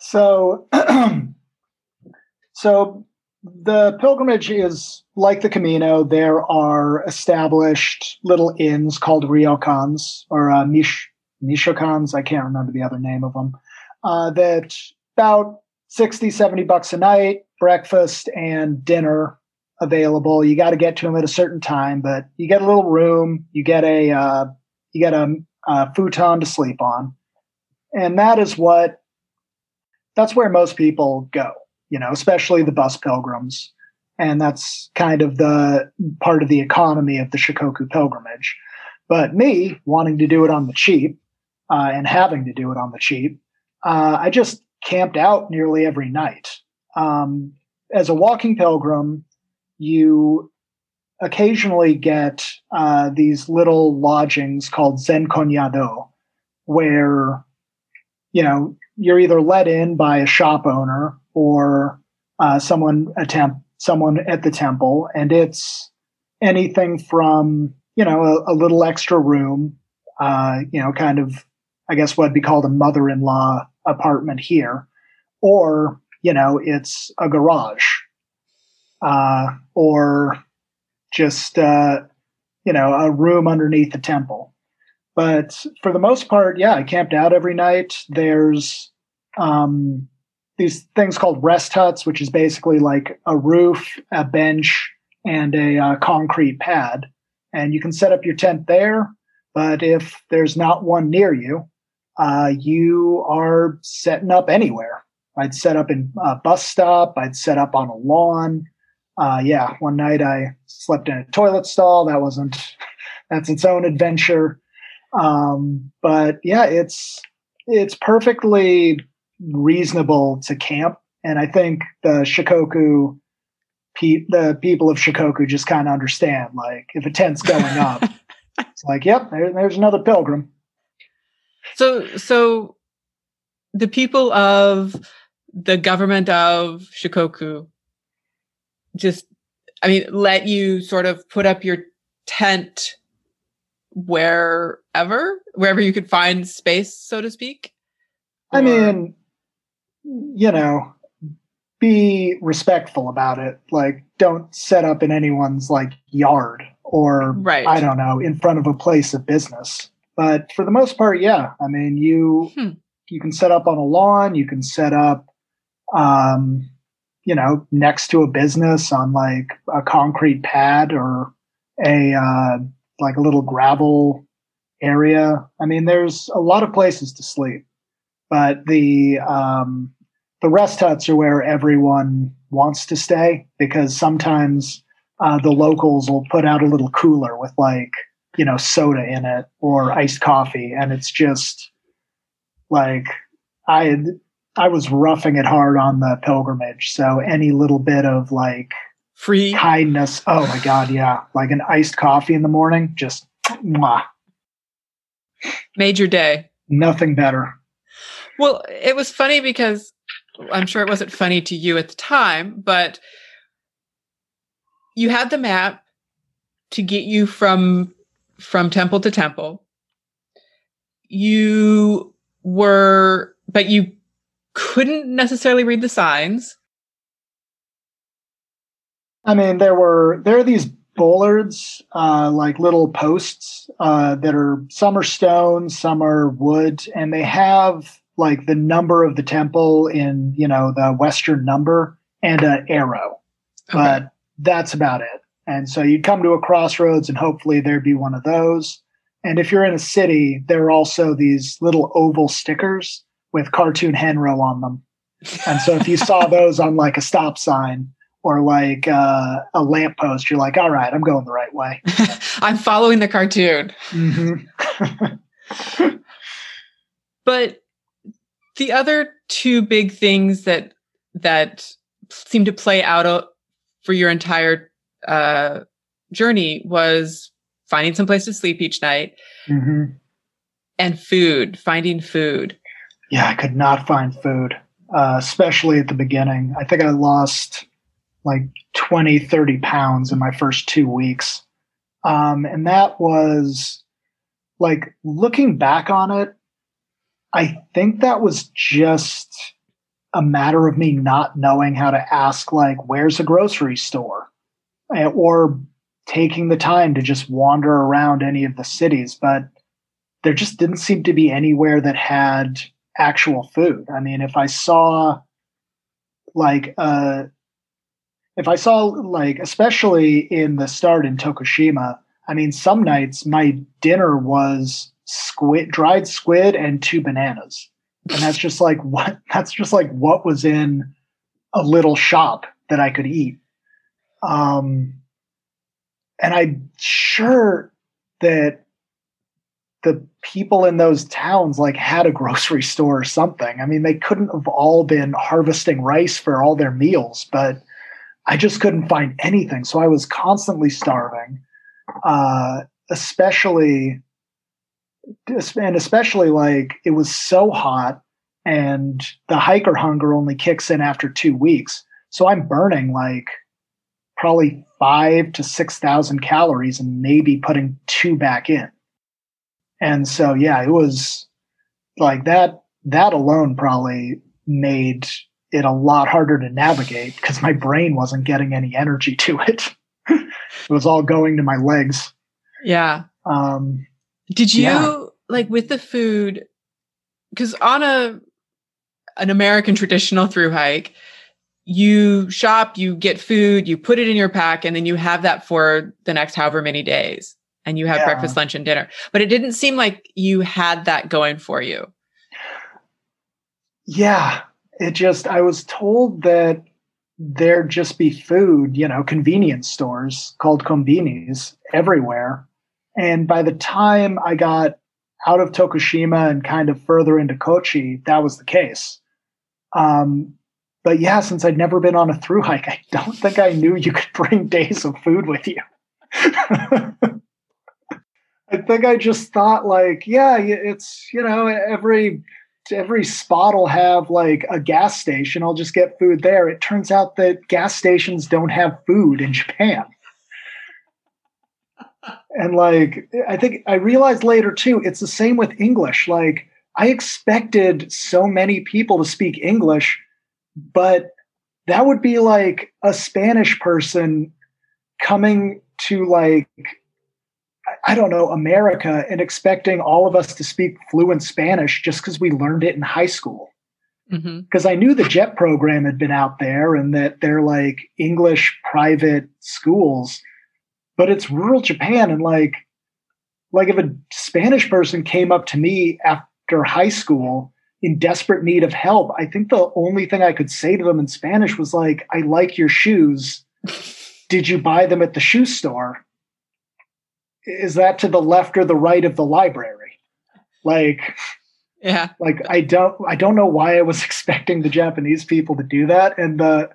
So the pilgrimage is like the Camino. There are established little inns called ryokans or nishokans. I can't remember the other name of them. That... about $60-$70 a night, breakfast and dinner available. You got to get to them at a certain time, but you get a little room, you get a futon to sleep on. And that's where most people go, you know, especially the bus pilgrims. And that's kind of the part of the economy of the Shikoku pilgrimage. But me wanting to do it on the cheap, and having to do it on the cheap, I just camped out nearly every night. As a walking pilgrim, you occasionally get these little lodgings called zenkonyado, where, you know, you're either let in by a shop owner or someone at the temple, and it's anything from, you know, a little extra room, you know, kind of, I guess what'd be called a mother-in-law apartment here, or, you know, it's a garage, or just, you know, a room underneath the temple. But for the most part, yeah, I camped out every night. There's these things called rest huts, which is basically like a roof, a bench, and a concrete pad. And you can set up your tent there, but if there's not one near you, you are setting up anywhere. I'd set up in a bus stop. I'd set up on a lawn. Yeah, one night I slept in a toilet stall. That's its own adventure. But yeah, it's perfectly reasonable to camp. And I think the people of Shikoku just kind of understand, like, if a tent's going up, it's like, yep, there's another pilgrim. So the people of the government of Shikoku just, I mean, let you sort of put up your tent wherever you could find space, so to speak? I mean, you know, be respectful about it. Like, don't set up in anyone's, like, yard or, right, I don't know, in front of a place of business. But for the most part, yeah. I mean, you can set up on a lawn, you can set up, you know, next to a business on like a concrete pad or like a little gravel area. I mean, there's a lot of places to sleep, but the rest huts are where everyone wants to stay, because sometimes the locals will put out a little cooler with, like, you know, soda in it or iced coffee. And it's just like, I was roughing it hard on the pilgrimage. So any little bit of, like, Free kindness. Oh my God. Yeah. Like an iced coffee in the morning. Just mwah. Made your day. Nothing better. Well, it was funny because I'm sure it wasn't funny to you at the time, but you had the map to get you from temple to temple. You were, but you couldn't necessarily read the signs. I mean, there are these bollards, like little posts, that are, some are stone, some are wood, and they have like the number of the temple in, you know, the Western number and an arrow, okay. But that's about it. And so you'd come to a crossroads and hopefully there'd be one of those. And if you're in a city, there are also these little oval stickers with cartoon Henro on them. And so if you saw those on like a stop sign or like a lamppost, you're like, all right, I'm going the right way. I'm following the cartoon. Mm-hmm. But the other two big things that seemed to play out for your entire journey was finding some place to sleep each night, mm-hmm. and finding food. Yeah, I could not find food, especially at the beginning. I think I lost like 20, 30 pounds in my first 2 weeks. And that was like, looking back on it, I think that was just a matter of me not knowing how to ask, like, where's a grocery store? Or taking the time to just wander around any of the cities, but there just didn't seem to be anywhere that had actual food. I mean, if I saw, especially in the start in Tokushima, I mean, some nights my dinner was dried squid and 2 bananas. And that's just like what was in a little shop that I could eat. And I'm sure that the people in those towns like had a grocery store or something. I mean, they couldn't have all been harvesting rice for all their meals, but I just couldn't find anything. So I was constantly starving, especially like it was so hot and the hiker hunger only kicks in after 2 weeks. So I'm burning like probably 5,000 to 6,000 calories and maybe putting 2 back in. And so, yeah, it was like that alone probably made it a lot harder to navigate because my brain wasn't getting any energy to it. It was all going to my legs. Yeah. Did you like with the food, because on an American traditional through hike, you shop, you get food, you put it in your pack, and then you have that for the next however many days. And you have breakfast, lunch, and dinner. But it didn't seem like you had that going for you. Yeah. I was told that there'd just be food, you know, convenience stores called konbinis everywhere. And by the time I got out of Tokushima and kind of further into Kochi, that was the case. But yeah, since I'd never been on a thru hike, I don't think I knew you could bring days of food with you. I think I just thought like, yeah, it's, you know, every spot will have like a gas station. I'll just get food there. It turns out that gas stations don't have food in Japan. And like, I think I realized later too, it's the same with English. Like I expected so many people to speak English, but that would be like a Spanish person coming to like, I don't know, America and expecting all of us to speak fluent Spanish just because we learned it in high school. Because mm-hmm. I knew the JET program had been out there and that they're like English private schools, but it's rural Japan. And like if a Spanish person came up to me after high school in desperate need of help, I think the only thing I could say to them in Spanish was like, I like your shoes. Did you buy them at the shoe store? Is that to the left or the right of the library? Like, yeah, like I don't know why I was expecting the Japanese people to do that. And the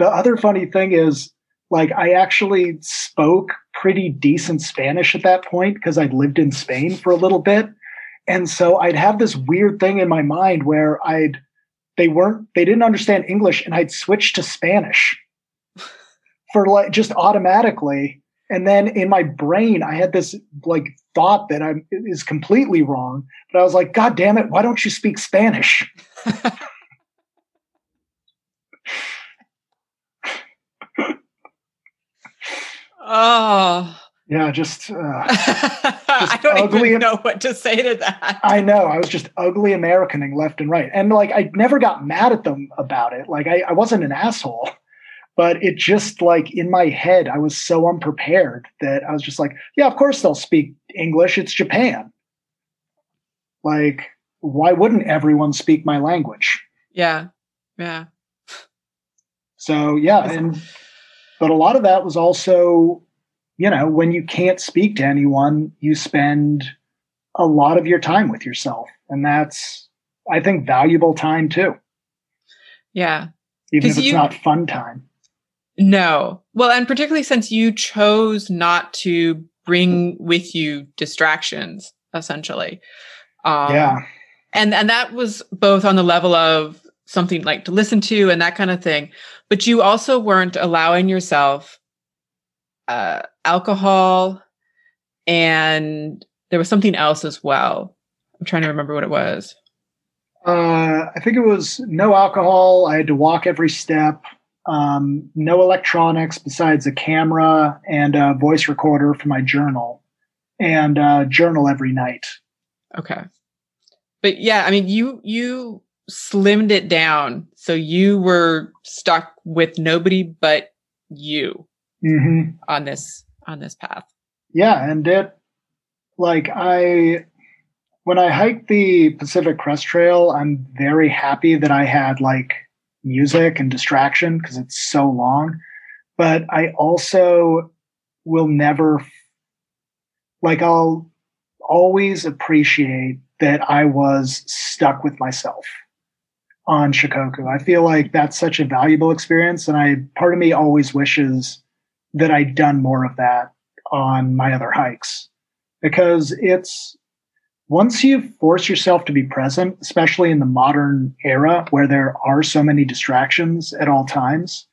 other funny thing is Like, I actually spoke pretty decent Spanish at that point because I'd lived in Spain for a little bit. And so I'd have this weird thing in my mind where they didn't understand English, and I'd switch to Spanish for like just automatically. And then in my brain, I had this like thought that is completely wrong. But I was like, God damn it, why don't you speak Spanish? Oh. Yeah, just I don't even know what to say to that. I know. I was just ugly Americaning left and right. And like, I never got mad at them about it. Like, I wasn't an asshole, but it just like in my head, I was so unprepared that I was just like, yeah, of course they'll speak English. It's Japan. Like, why wouldn't everyone speak my language? Yeah. Yeah. So yeah. But a lot of that was also, you know, when you can't speak to anyone, you spend a lot of your time with yourself. And that's, I think, valuable time too. Yeah. Even if it's not fun time. No. Well, and particularly since you chose not to bring with you distractions, essentially. Yeah. And that was both on the level of something like to listen to and that kind of thing. But you also weren't allowing yourself alcohol, and there was something else as well. I'm trying to remember what it was. I think it was no alcohol. I had to walk every step. No electronics besides a camera and a voice recorder for my journal, and journal every night. Okay. But yeah, I mean, you slimmed it down. So you were stuck with nobody but you. Mm-hmm. on this path. Yeah. And it, like, when I hiked the Pacific Crest Trail, I'm very happy that I had like music and distraction because it's so long, but I also will never, like, I'll always appreciate that I was stuck with myself on Shikoku. I feel like that's such a valuable experience. And part of me always wishes that I'd done more of that on my other hikes, because it's, once you force yourself to be present, especially in the modern era where there are so many distractions at all times,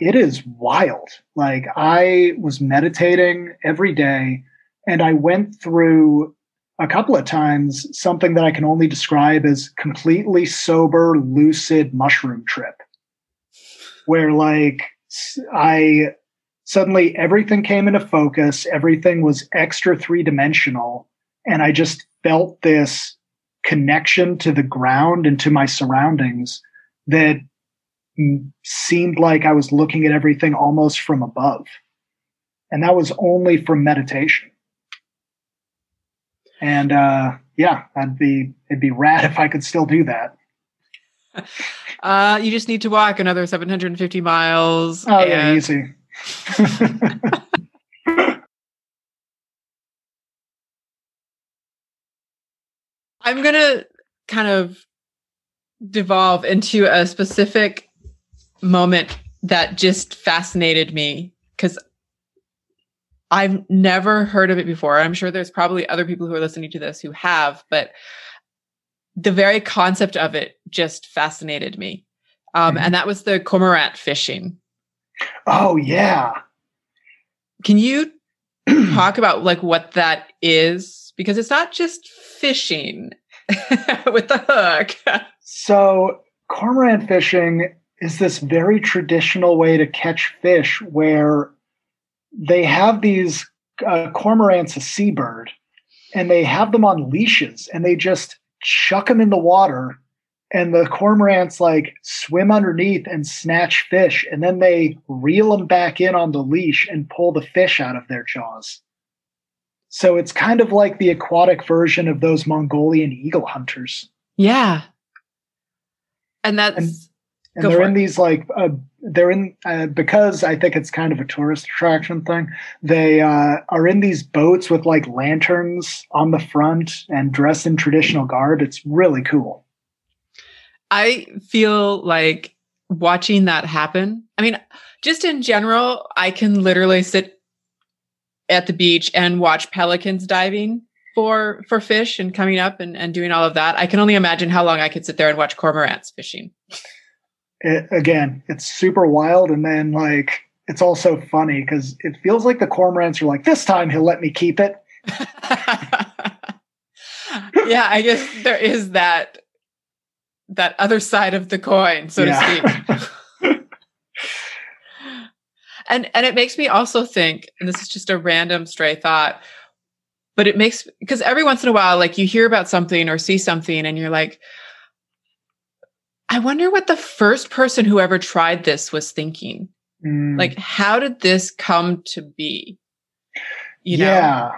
it is wild. Like, I was meditating every day, and I went through a couple of times something that I can only describe as completely sober, lucid mushroom trip, where like, I suddenly everything came into focus. Everything was extra three-dimensional. And I just felt this connection to the ground and to my surroundings that seemed like I was looking at everything almost from above. And that was only from meditation. And yeah, it'd be rad if I could still do that. You just need to walk another 750 miles. Oh, yeah, easy. I'm going to kind of devolve into a specific moment that just fascinated me because I've never heard of it before. I'm sure there's probably other people who are listening to this who have, but the very concept of it just fascinated me. And that was the cormorant fishing. Oh, yeah. Can you talk about like what that is? Because it's not just fishing with the hook. So cormorant fishing is this very traditional way to catch fish where they have these cormorants, a seabird, and they have them on leashes, and they just chuck them in the water, and the cormorants like swim underneath and snatch fish, and then they reel them back in on the leash and pull the fish out of their jaws. So it's kind of like the aquatic version of those Mongolian eagle hunters. Yeah. And that's and they're in these like because I think it's kind of a tourist attraction thing. They are in these boats with like lanterns on the front and dressed in traditional garb. It's really cool. I feel like watching that happen. I mean, just in general, I can literally sit at the beach and watch pelicans diving for fish and coming up and doing all of that. I can only imagine how long I could sit there and watch cormorants fishing. Again, it's super wild. And then like, it's also funny because it feels like the cormorants are like, this time he'll let me keep it. Yeah, I guess there is that other side of the coin, so to speak. And it makes me also think, and this is just a random stray thought, but it makes, because every once in a while, like you hear about something or see something and you're like, I wonder what the first person who ever tried this was thinking. Mm. Like, how did this come to be? You know?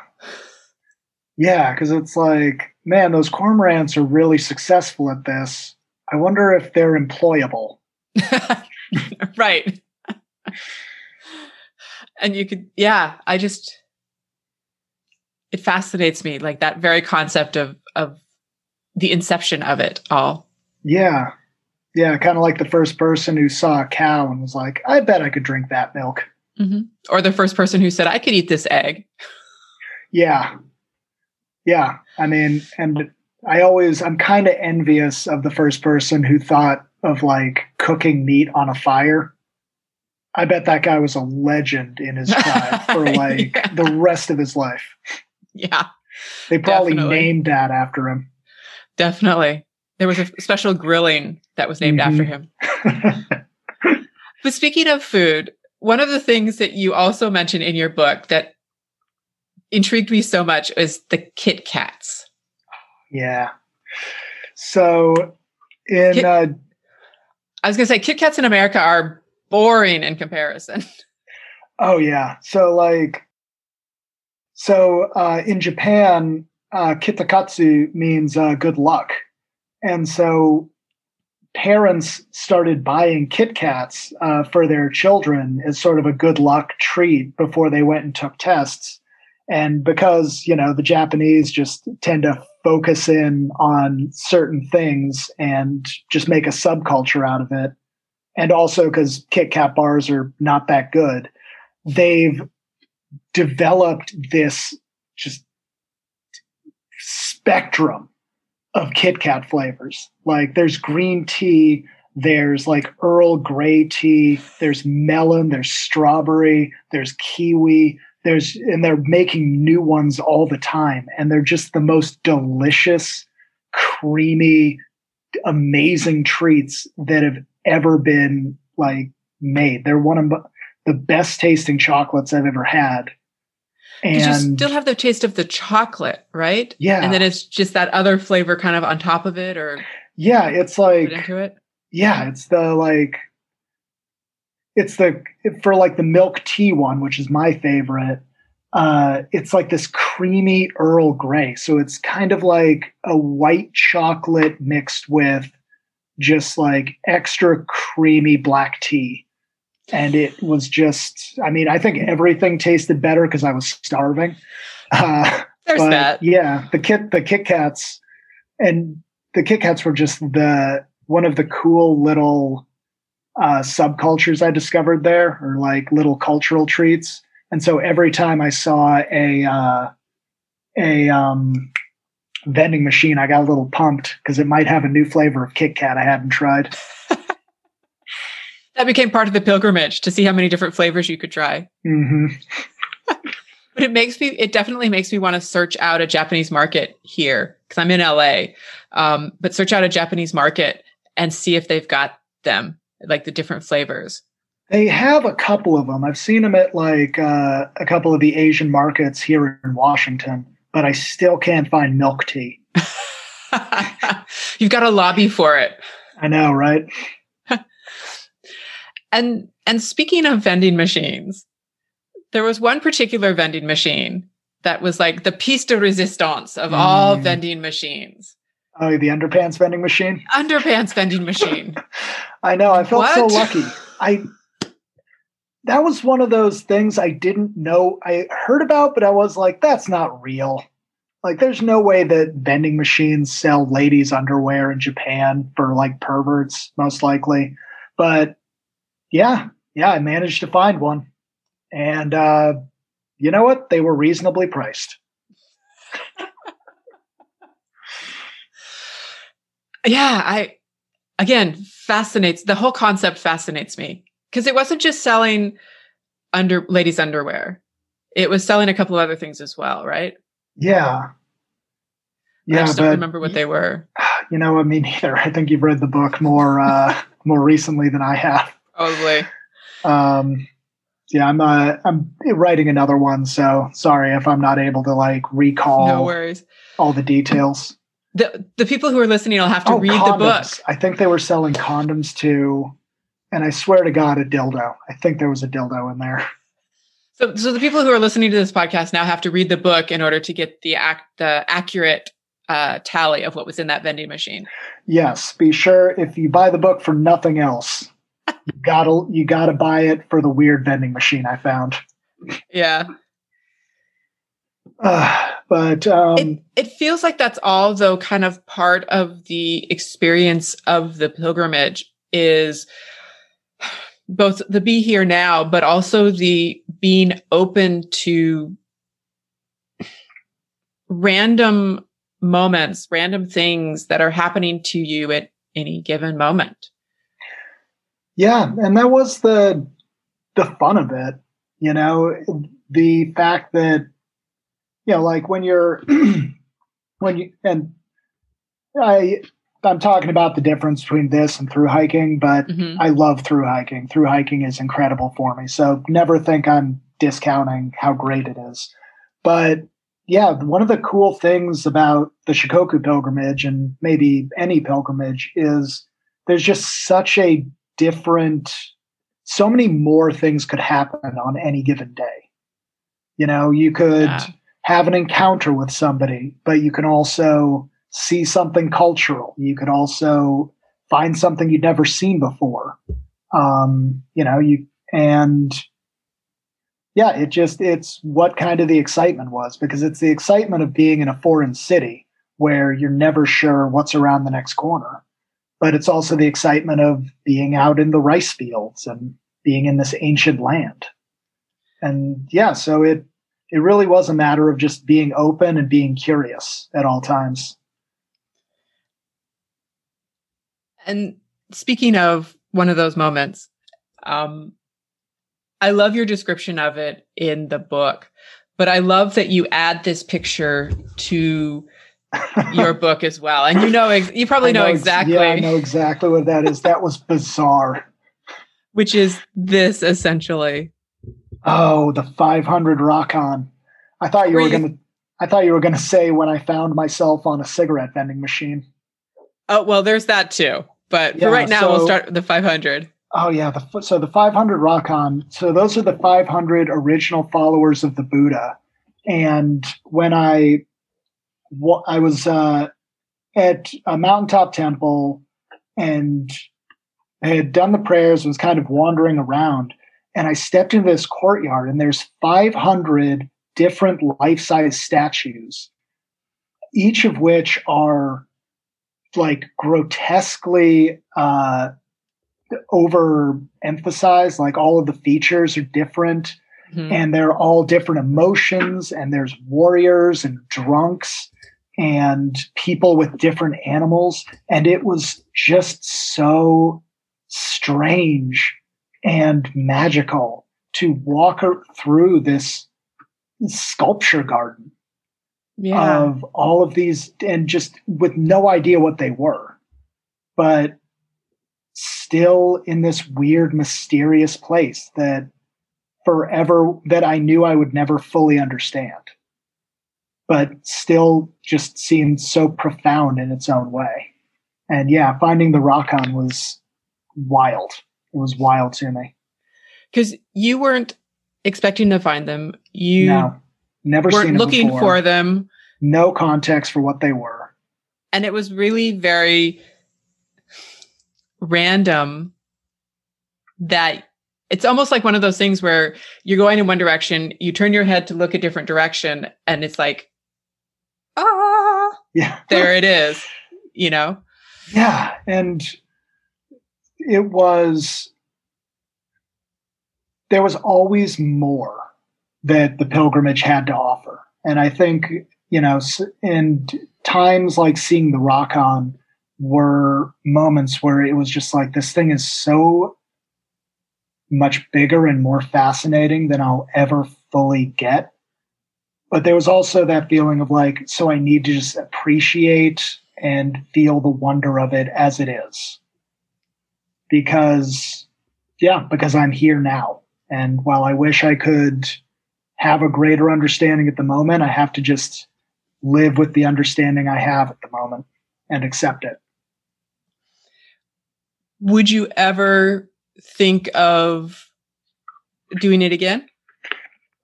Yeah, because it's like, man, those cormorants are really successful at this. I wonder if they're employable. Right. And you could, yeah, it fascinates me, like that very concept of the inception of it all. Yeah. Yeah, kind of like the first person who saw a cow and was like, I bet I could drink that milk. Mm-hmm. Or the first person who said, I could eat this egg. Yeah. Yeah. I mean, and I'm kind of envious of the first person who thought of like cooking meat on a fire. I bet that guy was a legend in his tribe for like the rest of his life. Yeah. They probably named that after him. Definitely. There was a special grilling that was named after him. But speaking of food, one of the things that you also mentioned in your book that intrigued me so much is the Kit Kats. Yeah. So I was going to say Kit Kats in America are boring in comparison. Oh yeah. So in Japan, kitakatsu means good luck. And so parents started buying Kit Kats for their children as sort of a good luck treat before they went and took tests. And because, you know, the Japanese just tend to focus in on certain things and just make a subculture out of it. And also because Kit Kat bars are not that good, they've developed this just spectrum of Kit Kat flavors. Like there's green tea, there's like Earl Grey tea, there's melon, there's strawberry, there's kiwi. And they're making new ones all the time. And they're just the most delicious, creamy, amazing treats that have ever been like made. They're one of the best tasting chocolates I've ever had. And you still have the taste of the chocolate, right? Yeah. And then it's just that other flavor kind of on top of it, or. Yeah. It's like, into it. Yeah. It's the like, for like the milk tea one, which is my favorite, it's like this creamy Earl Grey. So it's kind of like a white chocolate mixed with just like extra creamy black tea. And it was just, I mean, I think everything tasted better because I was starving. There's that. Yeah. The Kit Kats and the Kit Kats were just one of the cool little, subcultures I discovered there, or like little cultural treats. And so every time I saw a vending machine, I got a little pumped because it might have a new flavor of Kit Kat I hadn't tried. That became part of the pilgrimage to see how many different flavors you could try. Mm-hmm. But it definitely makes me want to search out a Japanese market here because I'm in LA, but search out a Japanese market and see if they've got them. Like the different flavors. They have a couple of them. I've seen them at like a couple of the Asian markets here in Washington, but I still can't find milk tea. You've got to lobby for it. I know, right? And speaking of vending machines, there was one particular vending machine that was like the piece de resistance of all vending machines. Oh, the underpants vending machine? Underpants vending machine. I know. I felt so lucky. That was one of those things I didn't know. I heard about, but I was like, that's not real. Like, there's no way that vending machines sell ladies' underwear in Japan for like perverts, most likely. But yeah, I managed to find one. And you know what? They were reasonably priced. Yeah, the whole concept fascinates me, because it wasn't just selling ladies' underwear. It was selling a couple of other things as well, right? Yeah. I just don't remember what they were. You know, I mean, neither. I think you've read the book more recently than I have. Probably. Yeah, I'm writing another one, so sorry if I'm not able to recall. No worries. All the details. The people who are listening will have to read condoms. The book. I think they were selling condoms too, and I swear to God, a dildo. I think there was a dildo in there. So the people who are listening to this podcast now have to read the book in order to get the accurate tally of what was in that vending machine. Yes, be sure, if you buy the book for nothing else, you gotta buy it for the weird vending machine I found. Yeah. But it feels like that's all, though, kind of part of the experience of the pilgrimage is both the be here now, but also the being open to random moments, random things that are happening to you at any given moment. Yeah. And that was the fun of it. You know, the fact that, you know, like when you're, I'm talking about the difference between this and through hiking, but I love through hiking. Through hiking is incredible for me. So never think I'm discounting how great it is. But yeah, one of the cool things about the Shikoku pilgrimage, and maybe any pilgrimage, is there's just such a different, so many more things could happen on any given day. You know, you could have an encounter with somebody, but you can also see something cultural. You could also find something you'd never seen before. It's what kind of the excitement was, because it's the excitement of being in a foreign city where you're never sure what's around the next corner. But it's also the excitement of being out in the rice fields and being in this ancient land. And yeah, so it really was a matter of just being open and being curious at all times. And speaking of one of those moments, I love your description of it in the book, but I love that you add this picture to your book as well. And you probably know exactly. Yeah, I know exactly what that is. That was bizarre. Which is this, essentially. Oh, the 500 Rakan. I thought you were going to say when I found myself on a cigarette vending machine. Oh, well, there's that too. But for right now, we'll start with the 500. Oh, yeah. So the 500 Rakan. So those are the 500 original followers of the Buddha. And when I was at a mountaintop temple and I had done the prayers, was kind of wandering around, and I stepped into this courtyard, and there's 500 different life-size statues, each of which are grotesquely overemphasized. All of the features are different, and they're all different emotions, and there's warriors and drunks and people with different animals. And it was just so strange and magical to walk through this sculpture garden of all of these, and just with no idea what they were, but still in this weird, mysterious place that I knew I would never fully understand, but still just seemed so profound in its own way. And yeah, finding the Rakan was wild. It was wild to me. Because you weren't expecting to find them. You never seen them before. Looking for them. No context for what they were. And it was really very random, that it's almost like one of those things where you're going in one direction, you turn your head to look a different direction, and it's like, there it is, you know? Yeah. And it was, there was always more that the pilgrimage had to offer. And I think, you know, in times like seeing the Rakan were moments where it was just like, this thing is so much bigger and more fascinating than I'll ever fully get. But there was also that feeling of like, so I need to just appreciate and feel the wonder of it as it is. Because, yeah, because I'm here now. And while I wish I could have a greater understanding at the moment, I have to just live with the understanding I have at the moment and accept it. Would you ever think of doing it again?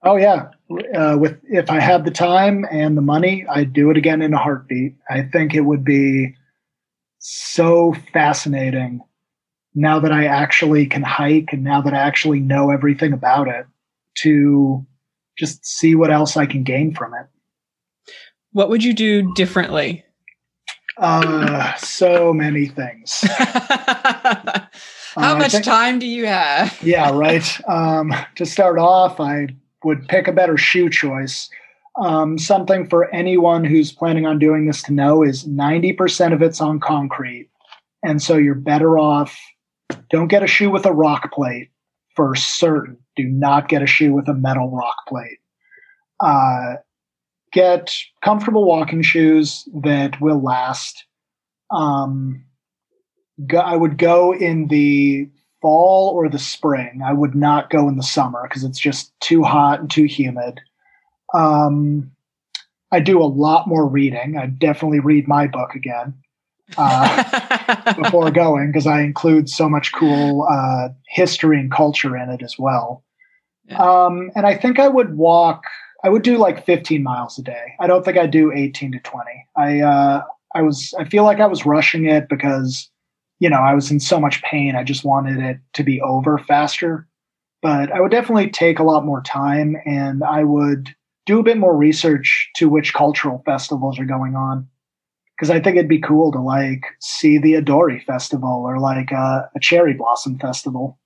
Oh, yeah. If I had the time and the money, I'd do it again in a heartbeat. I think it would be so fascinating now that I actually can hike and now that I actually know everything about it to just see what else I can gain from it. What would you do differently? So many things. How much time do you have? Yeah, right. To start off, I would pick a better shoe choice. Something for anyone who's planning on doing this to know is 90% of it's on concrete. And so you're better off. Don't get a shoe with a rock plate for certain. Do not get a shoe with a metal rock plate. Get comfortable walking shoes that will last. I would go in the fall or the spring. I would not go in the summer because it's just too hot and too humid. I do a lot more reading. I definitely read my book again before going because I include so much cool history and culture in it as well. Yeah. And I think I would do like 15 miles a day. I don't think I'd do 18 to 20. I feel like I was rushing it because, you know, I was in so much pain. I just wanted it to be over faster, but I would definitely take a lot more time and I would do a bit more research to which cultural festivals are going on. Cause I think it'd be cool to like see the Adori Festival or like a cherry blossom festival.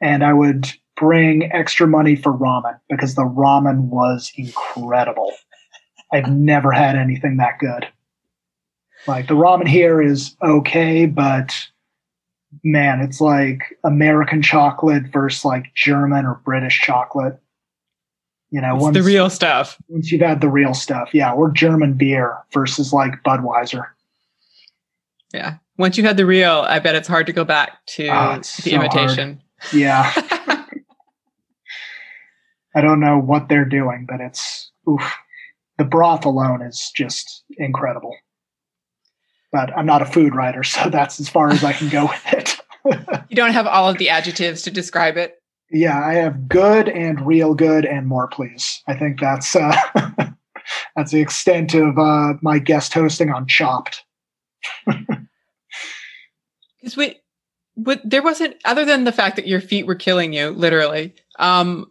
And I would bring extra money for ramen because the ramen was incredible. I've never had anything that good. Like the ramen here is okay, but man, it's like American chocolate versus like German or British chocolate. You know, the real stuff. Once you've had the real stuff, yeah, or German beer versus like Budweiser. Yeah, once you've had the real, I bet it's hard to go back to the imitation. Hard. Yeah, I don't know what they're doing, but it's oof. The broth alone is just incredible. But I'm not a food writer, so that's as far as I can go with it. You don't have all of the adjectives to describe it? Yeah, I have good and real good and more please. I think that's that's the extent of my guest hosting on Chopped. Because there wasn't, other than the fact that your feet were killing you, literally, there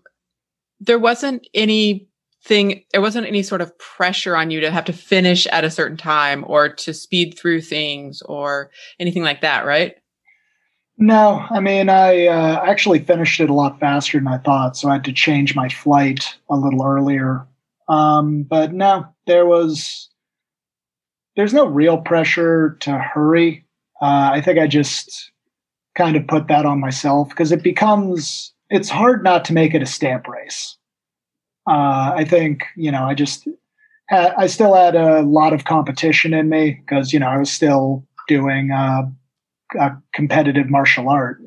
wasn't any sort of pressure on you to have to finish at a certain time or to speed through things or anything like that, right? No, I mean, I actually finished it a lot faster than I thought, so I had to change my flight a little earlier. But no, there's no real pressure to hurry. I think I just kind of put that on myself because it's hard not to make it a stamp race. I think, you know, I still had a lot of competition in me because, you know, I was still doing a competitive martial art.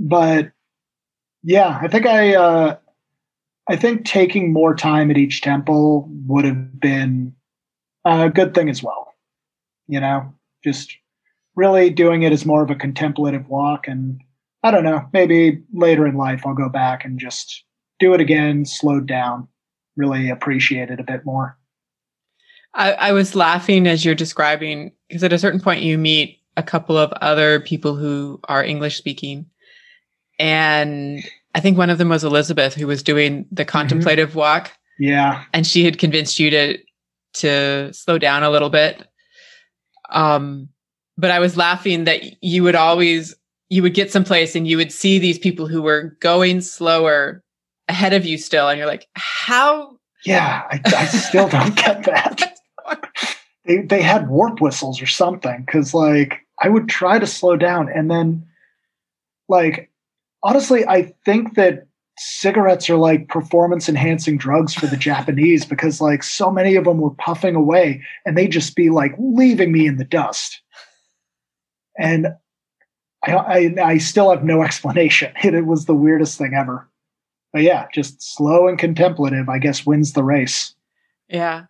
But yeah, I think I think taking more time at each temple would have been a good thing as well. You know, just really doing it as more of a contemplative walk. And I don't know, maybe later in life, I'll go back and just do it again, slowed down, really appreciate it a bit more. I was laughing as you're describing, because at a certain point you meet a couple of other people who are English speaking. And I think one of them was Elizabeth, who was doing the contemplative walk. Yeah. And she had convinced you to slow down a little bit. But I was laughing that you would always you would get someplace and you would see these people who were going slower ahead of you still. And you're like, how? Yeah, I still don't get that. They had warp whistles or something. Cause like I would try to slow down. And then like, honestly, I think that cigarettes are like performance enhancing drugs for the Japanese, because like so many of them were puffing away and they just be like leaving me in the dust. And I still have no explanation. It was the weirdest thing ever. But yeah, just slow and contemplative, I guess, wins the race. Yeah.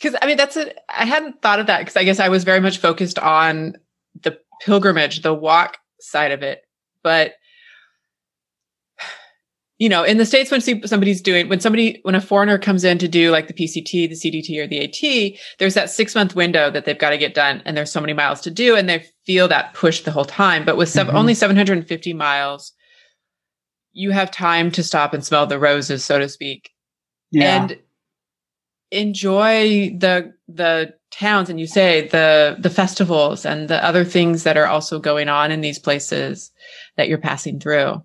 Because I mean, I hadn't thought of that, because I guess I was very much focused on the pilgrimage, the walk side of it. But, you know, in the States, when a foreigner comes in to do like the PCT, the CDT, or the AT, there's that 6-month window that they've got to get done. And there's so many miles to do. And they feel that push the whole time. But with only 750 miles, you have time to stop and smell the roses, so to speak. Yeah. And enjoy the towns, and you say the festivals and the other things that are also going on in these places that you're passing through.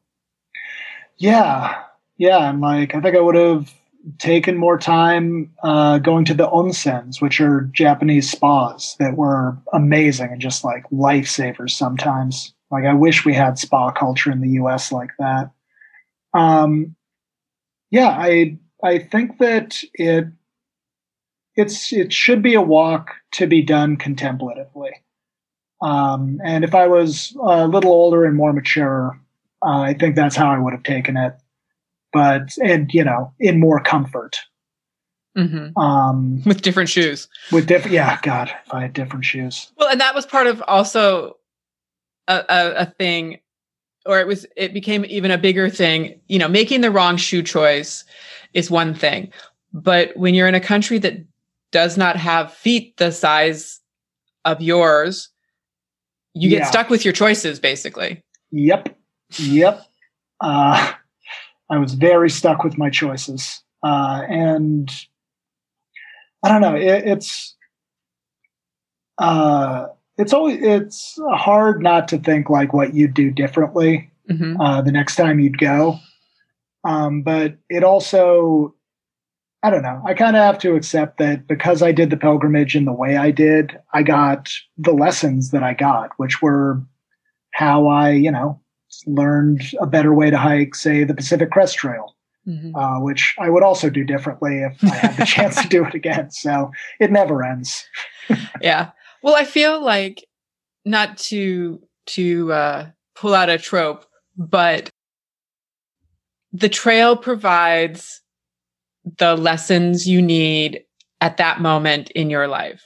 Yeah. Yeah. I'm like, I think I would have taken more time going to the onsens, which are Japanese spas that were amazing and just like lifesavers sometimes. Like I wish we had spa culture in the US like that. Yeah, I think that it should be a walk to be done contemplatively. And if I was a little older and more mature, I think that's how I would have taken it. But you know, in more comfort. Mm-hmm. With different shoes. Yeah, God, if I had different shoes. Well, and that was part of also a thing, or it became even a bigger thing. You know, making the wrong shoe choice is one thing. But when you're in a country that does not have feet the size of yours, you get stuck with your choices, basically. Yep. I was very stuck with my choices. And I don't know, it's hard not to think like what you'd do differently the next time you'd go. But it also, I don't know, I kind of have to accept that because I did the pilgrimage in the way I did, I got the lessons that I got, which were how I, you know, learned a better way to hike, say, the Pacific Crest Trail, which I would also do differently if I had the chance to do it again. So it never ends. Yeah. Well, I feel like, not to pull out a trope, but the trail provides the lessons you need at that moment in your life.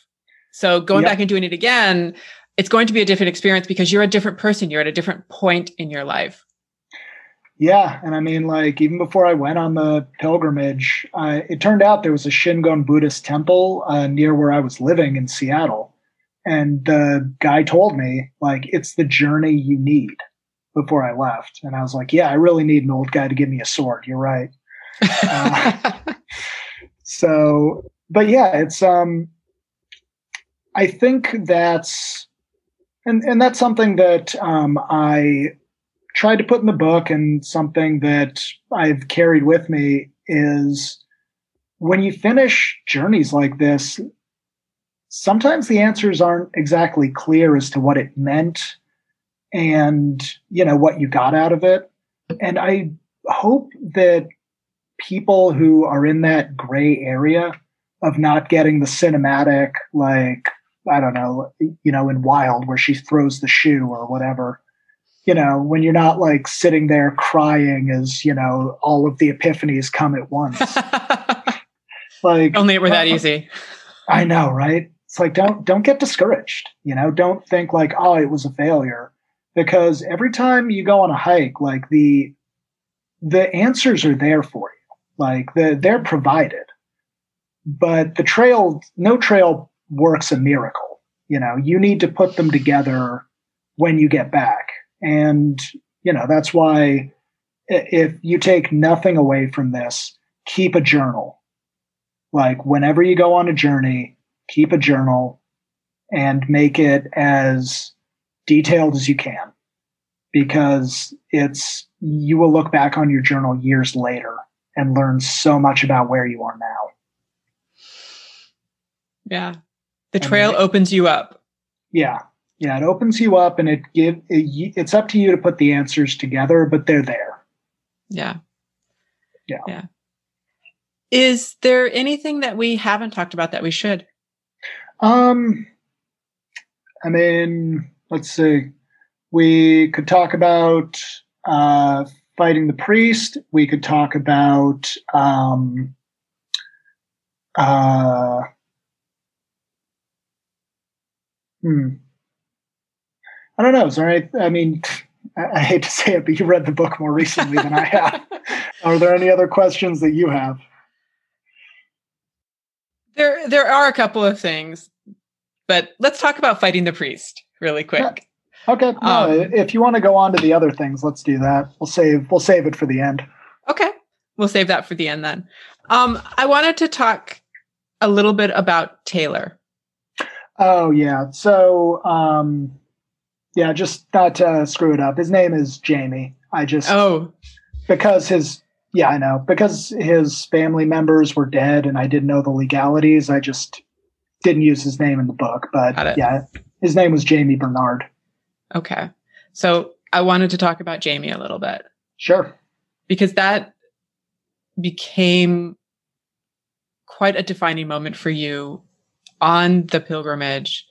So going back and doing it again, it's going to be a different experience because you're a different person. You're at a different point in your life. Yeah. And I mean, like, even before I went on the pilgrimage, it turned out there was a Shingon Buddhist temple near where I was living in Seattle. And the guy told me, like, it's the journey you need before I left. And I was like, yeah, I really need an old guy to give me a sword. You're right. So, but yeah, it's, I think that's, and that's something that I tried to put in the book, and something that I've carried with me is when you finish journeys like this, sometimes the answers aren't exactly clear as to what it meant and, you know, what you got out of it. And I hope that people who are in that gray area of not getting the cinematic, like, I don't know, you know, in Wild where she throws the shoe or whatever, you know, when you're not like sitting there crying as, you know, all of the epiphanies come at once. Like, only it were that easy. I know, right? It's like, don't get discouraged, you know, don't think like, oh, it was a failure, because every time you go on a hike, like the answers are there for you. Like they're provided, but no trail works a miracle. You know, you need to put them together when you get back. And, you know, that's why if you take nothing away from this, keep a journal. Like whenever you go on a journey, keep a journal and make it as detailed as you can, because you will look back on your journal years later and learn so much about where you are now. Yeah. The trail opens you up. Yeah. Yeah. It opens you up, and it's up to you to put the answers together, but they're there. Yeah. Yeah. Yeah. Is there anything that we haven't talked about that we should? I mean, let's see. We could talk about fighting the priest. We could talk about I don't know. Is there any, I mean, I hate to say it, but you read the book more recently than I have. Are there any other questions that you have? There are a couple of things, but let's talk about fighting the priest really quick. Okay. No, if you want to go on to the other things, let's do that. We'll save it for the end. Okay. We'll save that for the end then. I wanted to talk a little bit about Taylor. Oh yeah. So, yeah, just not to screw it up. His name is Jamie. Because his family members were dead and I didn't know the legalities, I just didn't use his name in the book. But yeah, his name was Jamie Bernard. Okay. So I wanted to talk about Jamie a little bit. Sure. Because that became quite a defining moment for you on the pilgrimage,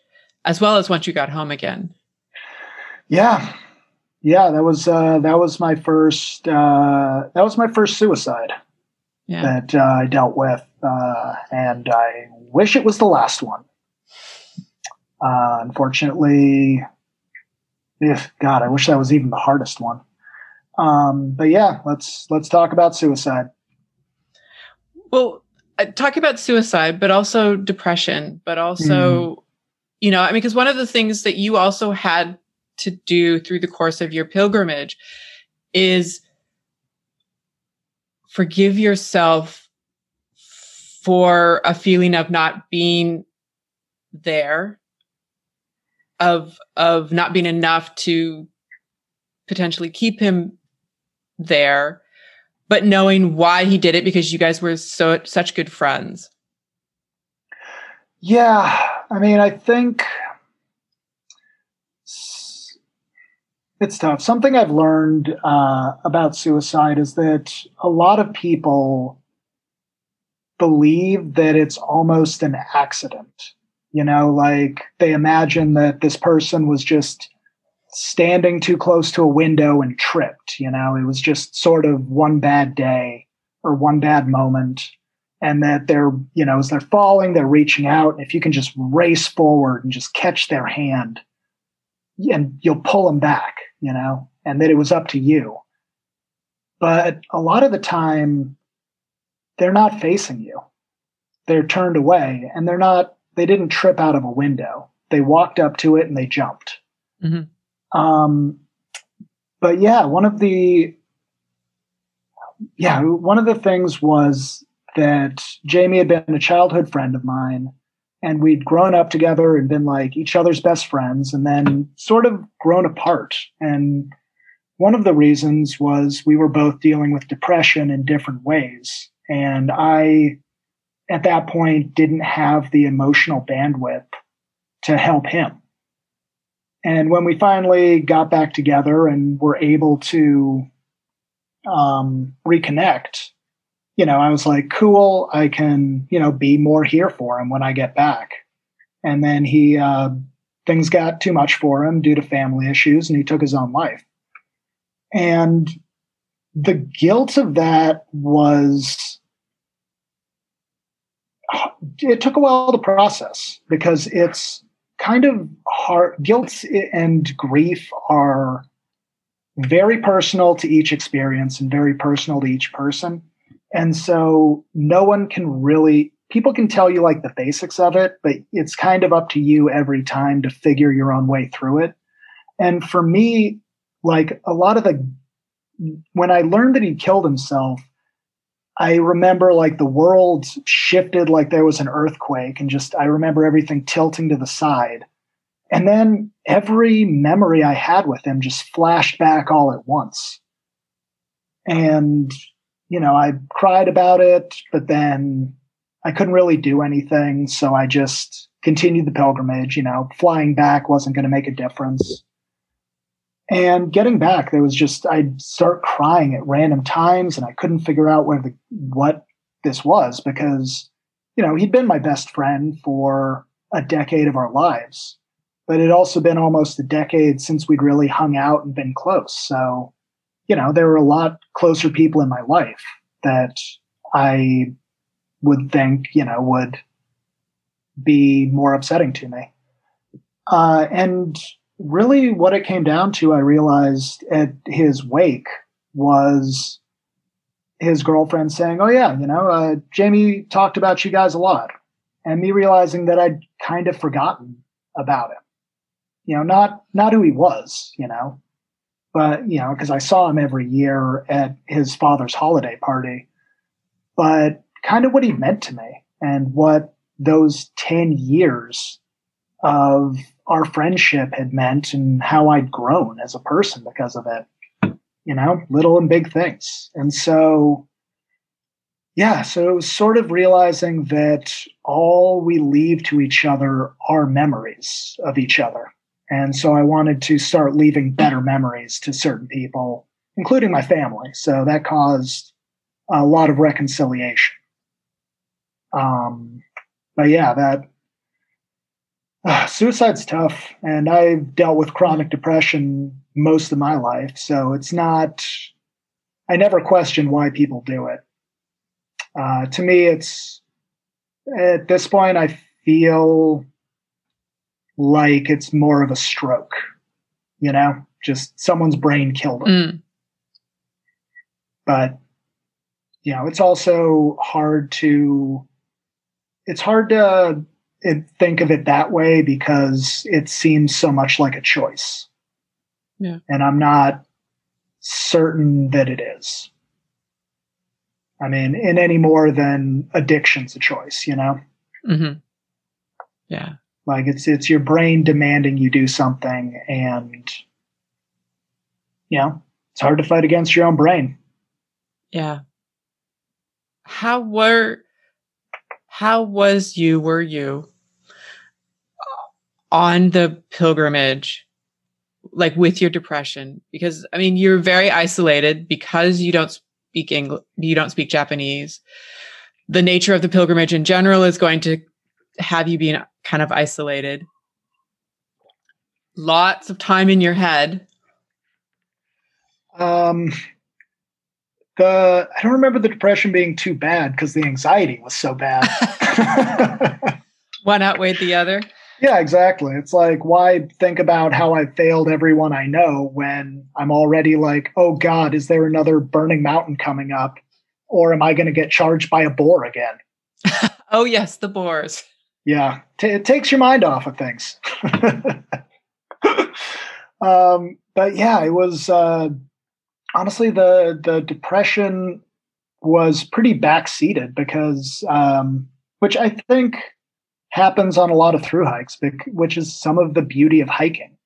as well as once you got home again. Yeah. Yeah, that was my first suicide that I dealt with, and I wish it was the last one. Unfortunately, God, I wish that was even the hardest one. But yeah, let's talk about suicide. Well, talk about suicide, but also depression, but also I mean, because one of the things that you also had to do through the course of your pilgrimage is forgive yourself for a feeling of not being there, of not being enough to potentially keep him there, but knowing why he did it, because you guys were such good friends. Yeah. I mean, I think it's tough. Something I've learned about suicide is that a lot of people believe that it's almost an accident. You know, like they imagine that this person was just standing too close to a window and tripped. You know, it was just sort of one bad day or one bad moment. And that they're, you know, as they're falling, they're reaching out. And if you can just race forward and just catch their hand, and you'll pull them back, you know, and that it was up to you. But a lot of the time, they're not facing you. They're turned away, and they didn't trip out of a window. They walked up to it and they jumped. Mm-hmm. But yeah, one of the things was that Jamie had been a childhood friend of mine. And we'd grown up together and been like each other's best friends, and then sort of grown apart. And one of the reasons was we were both dealing with depression in different ways. And I, at that point, didn't have the emotional bandwidth to help him. And when we finally got back together and were able to reconnect, you know, I was like, cool, I can, you know, be more here for him when I get back. And then he, things got too much for him due to family issues, and he took his own life. And the guilt of that was, it took a while to process, because it's kind of hard. Guilt and grief are very personal to each experience and very personal to each person. And so people can tell you like the basics of it, but it's kind of up to you every time to figure your own way through it. And for me, like when I learned that he killed himself, I remember like the world shifted, like there was an earthquake, and I remember everything tilting to the side. And then every memory I had with him just flashed back all at once. And, you know, I cried about it, but then I couldn't really do anything. So I just continued the pilgrimage. You know, flying back wasn't going to make a difference. And getting back, there was just, I'd start crying at random times, and I couldn't figure out what this was, because, you know, he'd been my best friend for a decade of our lives, but it'd also been almost a decade since we'd really hung out and been close. So, you know, there were a lot closer people in my life that I would think, you know, would be more upsetting to me. And really what it came down to, I realized at his wake, was his girlfriend saying, oh yeah, you know, Jamie talked about you guys a lot. And me realizing that I'd kind of forgotten about him, you know, not who he was, you know, but, you know, because I saw him every year at his father's holiday party, but kind of what he meant to me and what those 10 years of our friendship had meant, and how I'd grown as a person because of it, you know, little and big things. And so, yeah, so it was sort of realizing that all we leave to each other are memories of each other. And so I wanted to start leaving better memories to certain people, including my family. So that caused a lot of reconciliation. But yeah, that suicide's tough, and I've dealt with chronic depression most of my life, so it's not, I never question why people do it. To me, it's, at this point, I feel like it's more of a stroke, you know, just someone's brain killed them. Mm. But, you know, it's also hard to, think of it that way, because it seems so much like a choice. Yeah. And I'm not certain that it is. I mean, in any more than addiction's a choice, you know? Mm-hmm. Yeah. Like it's your brain demanding you do something, and, you know, it's hard to fight against your own brain. Yeah. How were you on the pilgrimage, like with your depression? Because, I mean, you're very isolated because you don't speak English, you don't speak Japanese. The nature of the pilgrimage in general is going to have you being kind of isolated. Lots of time in your head. I don't remember the depression being too bad, because the anxiety was so bad. One outweighed the other. Yeah, exactly. It's like, why think about how I failed everyone I know when I'm already like, oh God, is there another Burning Mountain coming up? Or am I going to get charged by a boar again? Oh yes, the boars. Yeah. It takes your mind off of things. But yeah, it was, honestly, the depression was pretty backseated, because, which I think happens on a lot of thru hikes, which is some of the beauty of hiking,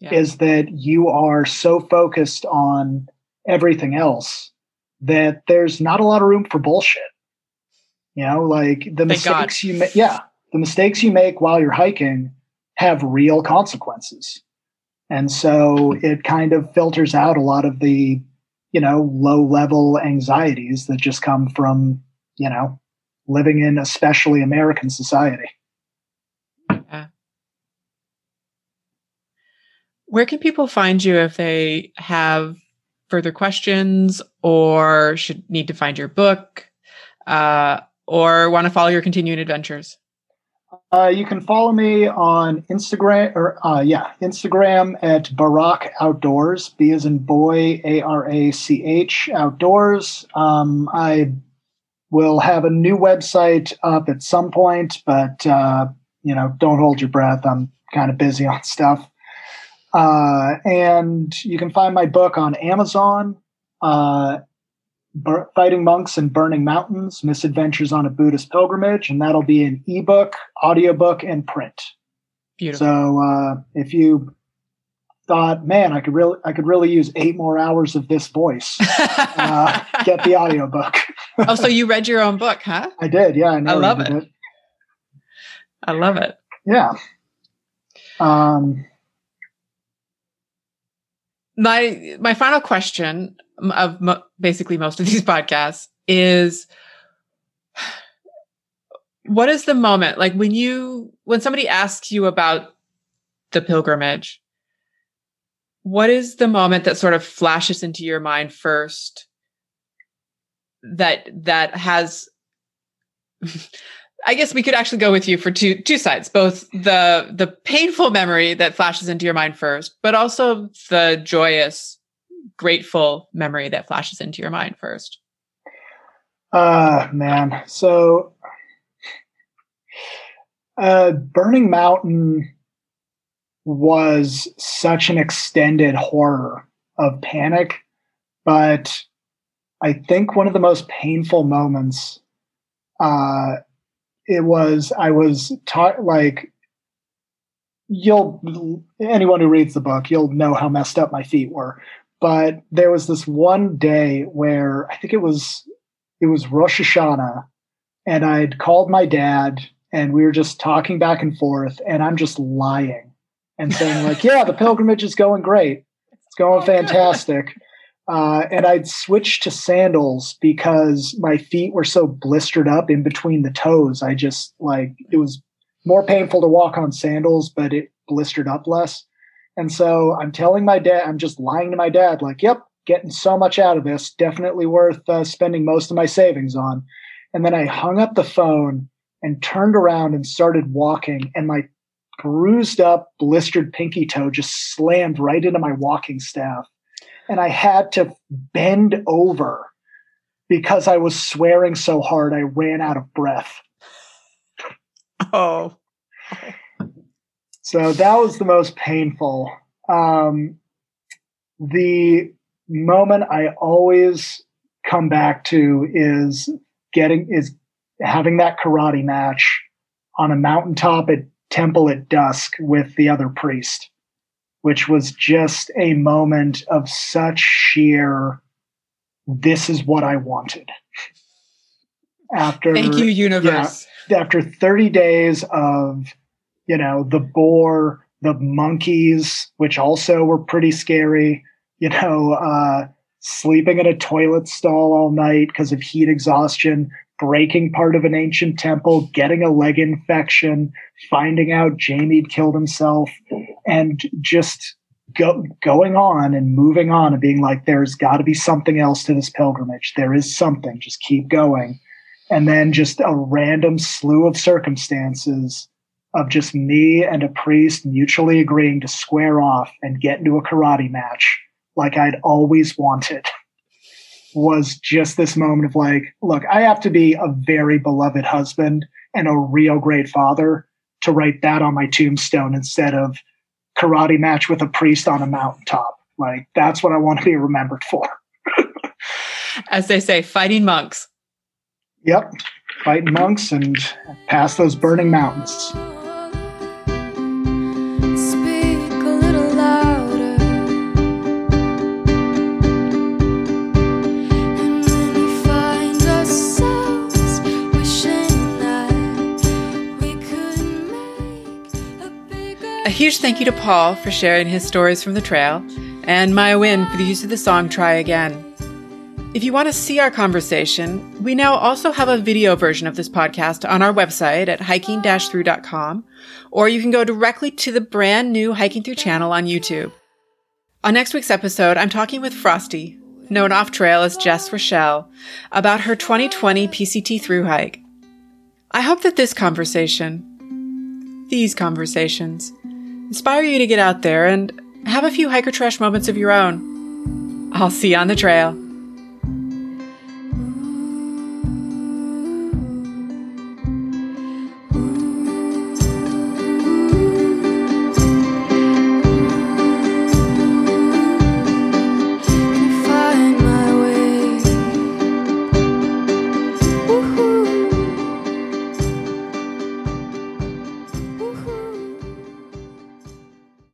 yeah, is that you are so focused on everything else that there's not a lot of room for bullshit. You know, like the mistakes you make while you're hiking have real consequences. And so it kind of filters out a lot of the, you know, low level anxieties that just come from, you know, living in especially American society. Yeah. Where can people find you if they have further questions, or should need to find your book, or want to follow your continuing adventures? You can follow me on Instagram, or Instagram at Barack Outdoors. B as in boy, Arach Outdoors. I will have a new website up at some point, but you know, don't hold your breath. I'm kind of busy on stuff. And you can find my book on Amazon. Fighting Monks and Burning Mountains, Misadventures on a Buddhist Pilgrimage, and that'll be an ebook, audiobook, and print. Beautiful. So if you thought, man, I could really use 8 more hours of this voice, get the audiobook. Oh, so you read your own book, huh? I did. Yeah. I love it. I love it. Yeah. My final question of basically most of these podcasts is, what is the moment, like when somebody asks you about the pilgrimage, what is the moment that sort of flashes into your mind first, that has, I guess we could actually go with you for two sides, both the painful memory that flashes into your mind first, but also the joyous, grateful memory that flashes into your mind first. Man. So, Burning Mountain was such an extended horror of panic, but I think one of the most painful moments, it was, I was taught, like, anyone who reads the book, you'll know how messed up my feet were. But there was this one day where I think it was Rosh Hashanah, and I'd called my dad and we were just talking back and forth, and I'm just lying and saying, like, yeah, the pilgrimage is going great. It's going fantastic. And I'd switched to sandals because my feet were so blistered up in between the toes. I just, like, it was more painful to walk on sandals, but it blistered up less. And so I'm telling my dad, I'm just lying to my dad, like, yep, getting so much out of this, definitely worth spending most of my savings on. And then I hung up the phone and turned around and started walking, and my bruised up, blistered pinky toe just slammed right into my walking staff. And I had to bend over because I was swearing so hard I ran out of breath. Oh. So that was the most painful. The moment I always come back to is having that karate match on a mountaintop at temple at dusk with the other priest, which was just a moment of such sheer, this is what I wanted. After, thank you, universe. Yeah, after 30 days of, the boar, the monkeys, which also were pretty scary, sleeping in a toilet stall all night because of heat exhaustion, breaking part of an ancient temple, getting a leg infection, finding out Jamie'd killed himself, and just going on and moving on and being like, there's got to be something else to this pilgrimage. There is something. Just keep going. And then just a random slew of circumstances of just me and a priest mutually agreeing to square off and get into a karate match like I'd always wanted. Was just this moment of like, look, I have to be a very beloved husband and a real great father to write that on my tombstone instead of karate match with a priest on a mountaintop. Like, that's what I want to be remembered for. As they say, fighting monks. Yep. Fighting monks and past those burning mountains. A huge thank you to Paul for sharing his stories from the trail, and Maya Wynn for the use of the song Try Again. If you want to see our conversation, we now also have a video version of this podcast on our website at hiking-through.com, or you can go directly to the brand new Hiking Through channel on YouTube. On next week's episode, I'm talking with Frosty, known off-trail as Jess Rochelle, about her 2020 PCT through hike. I hope that these conversations, inspire you to get out there and have a few hiker trash moments of your own. I'll see you on the trail.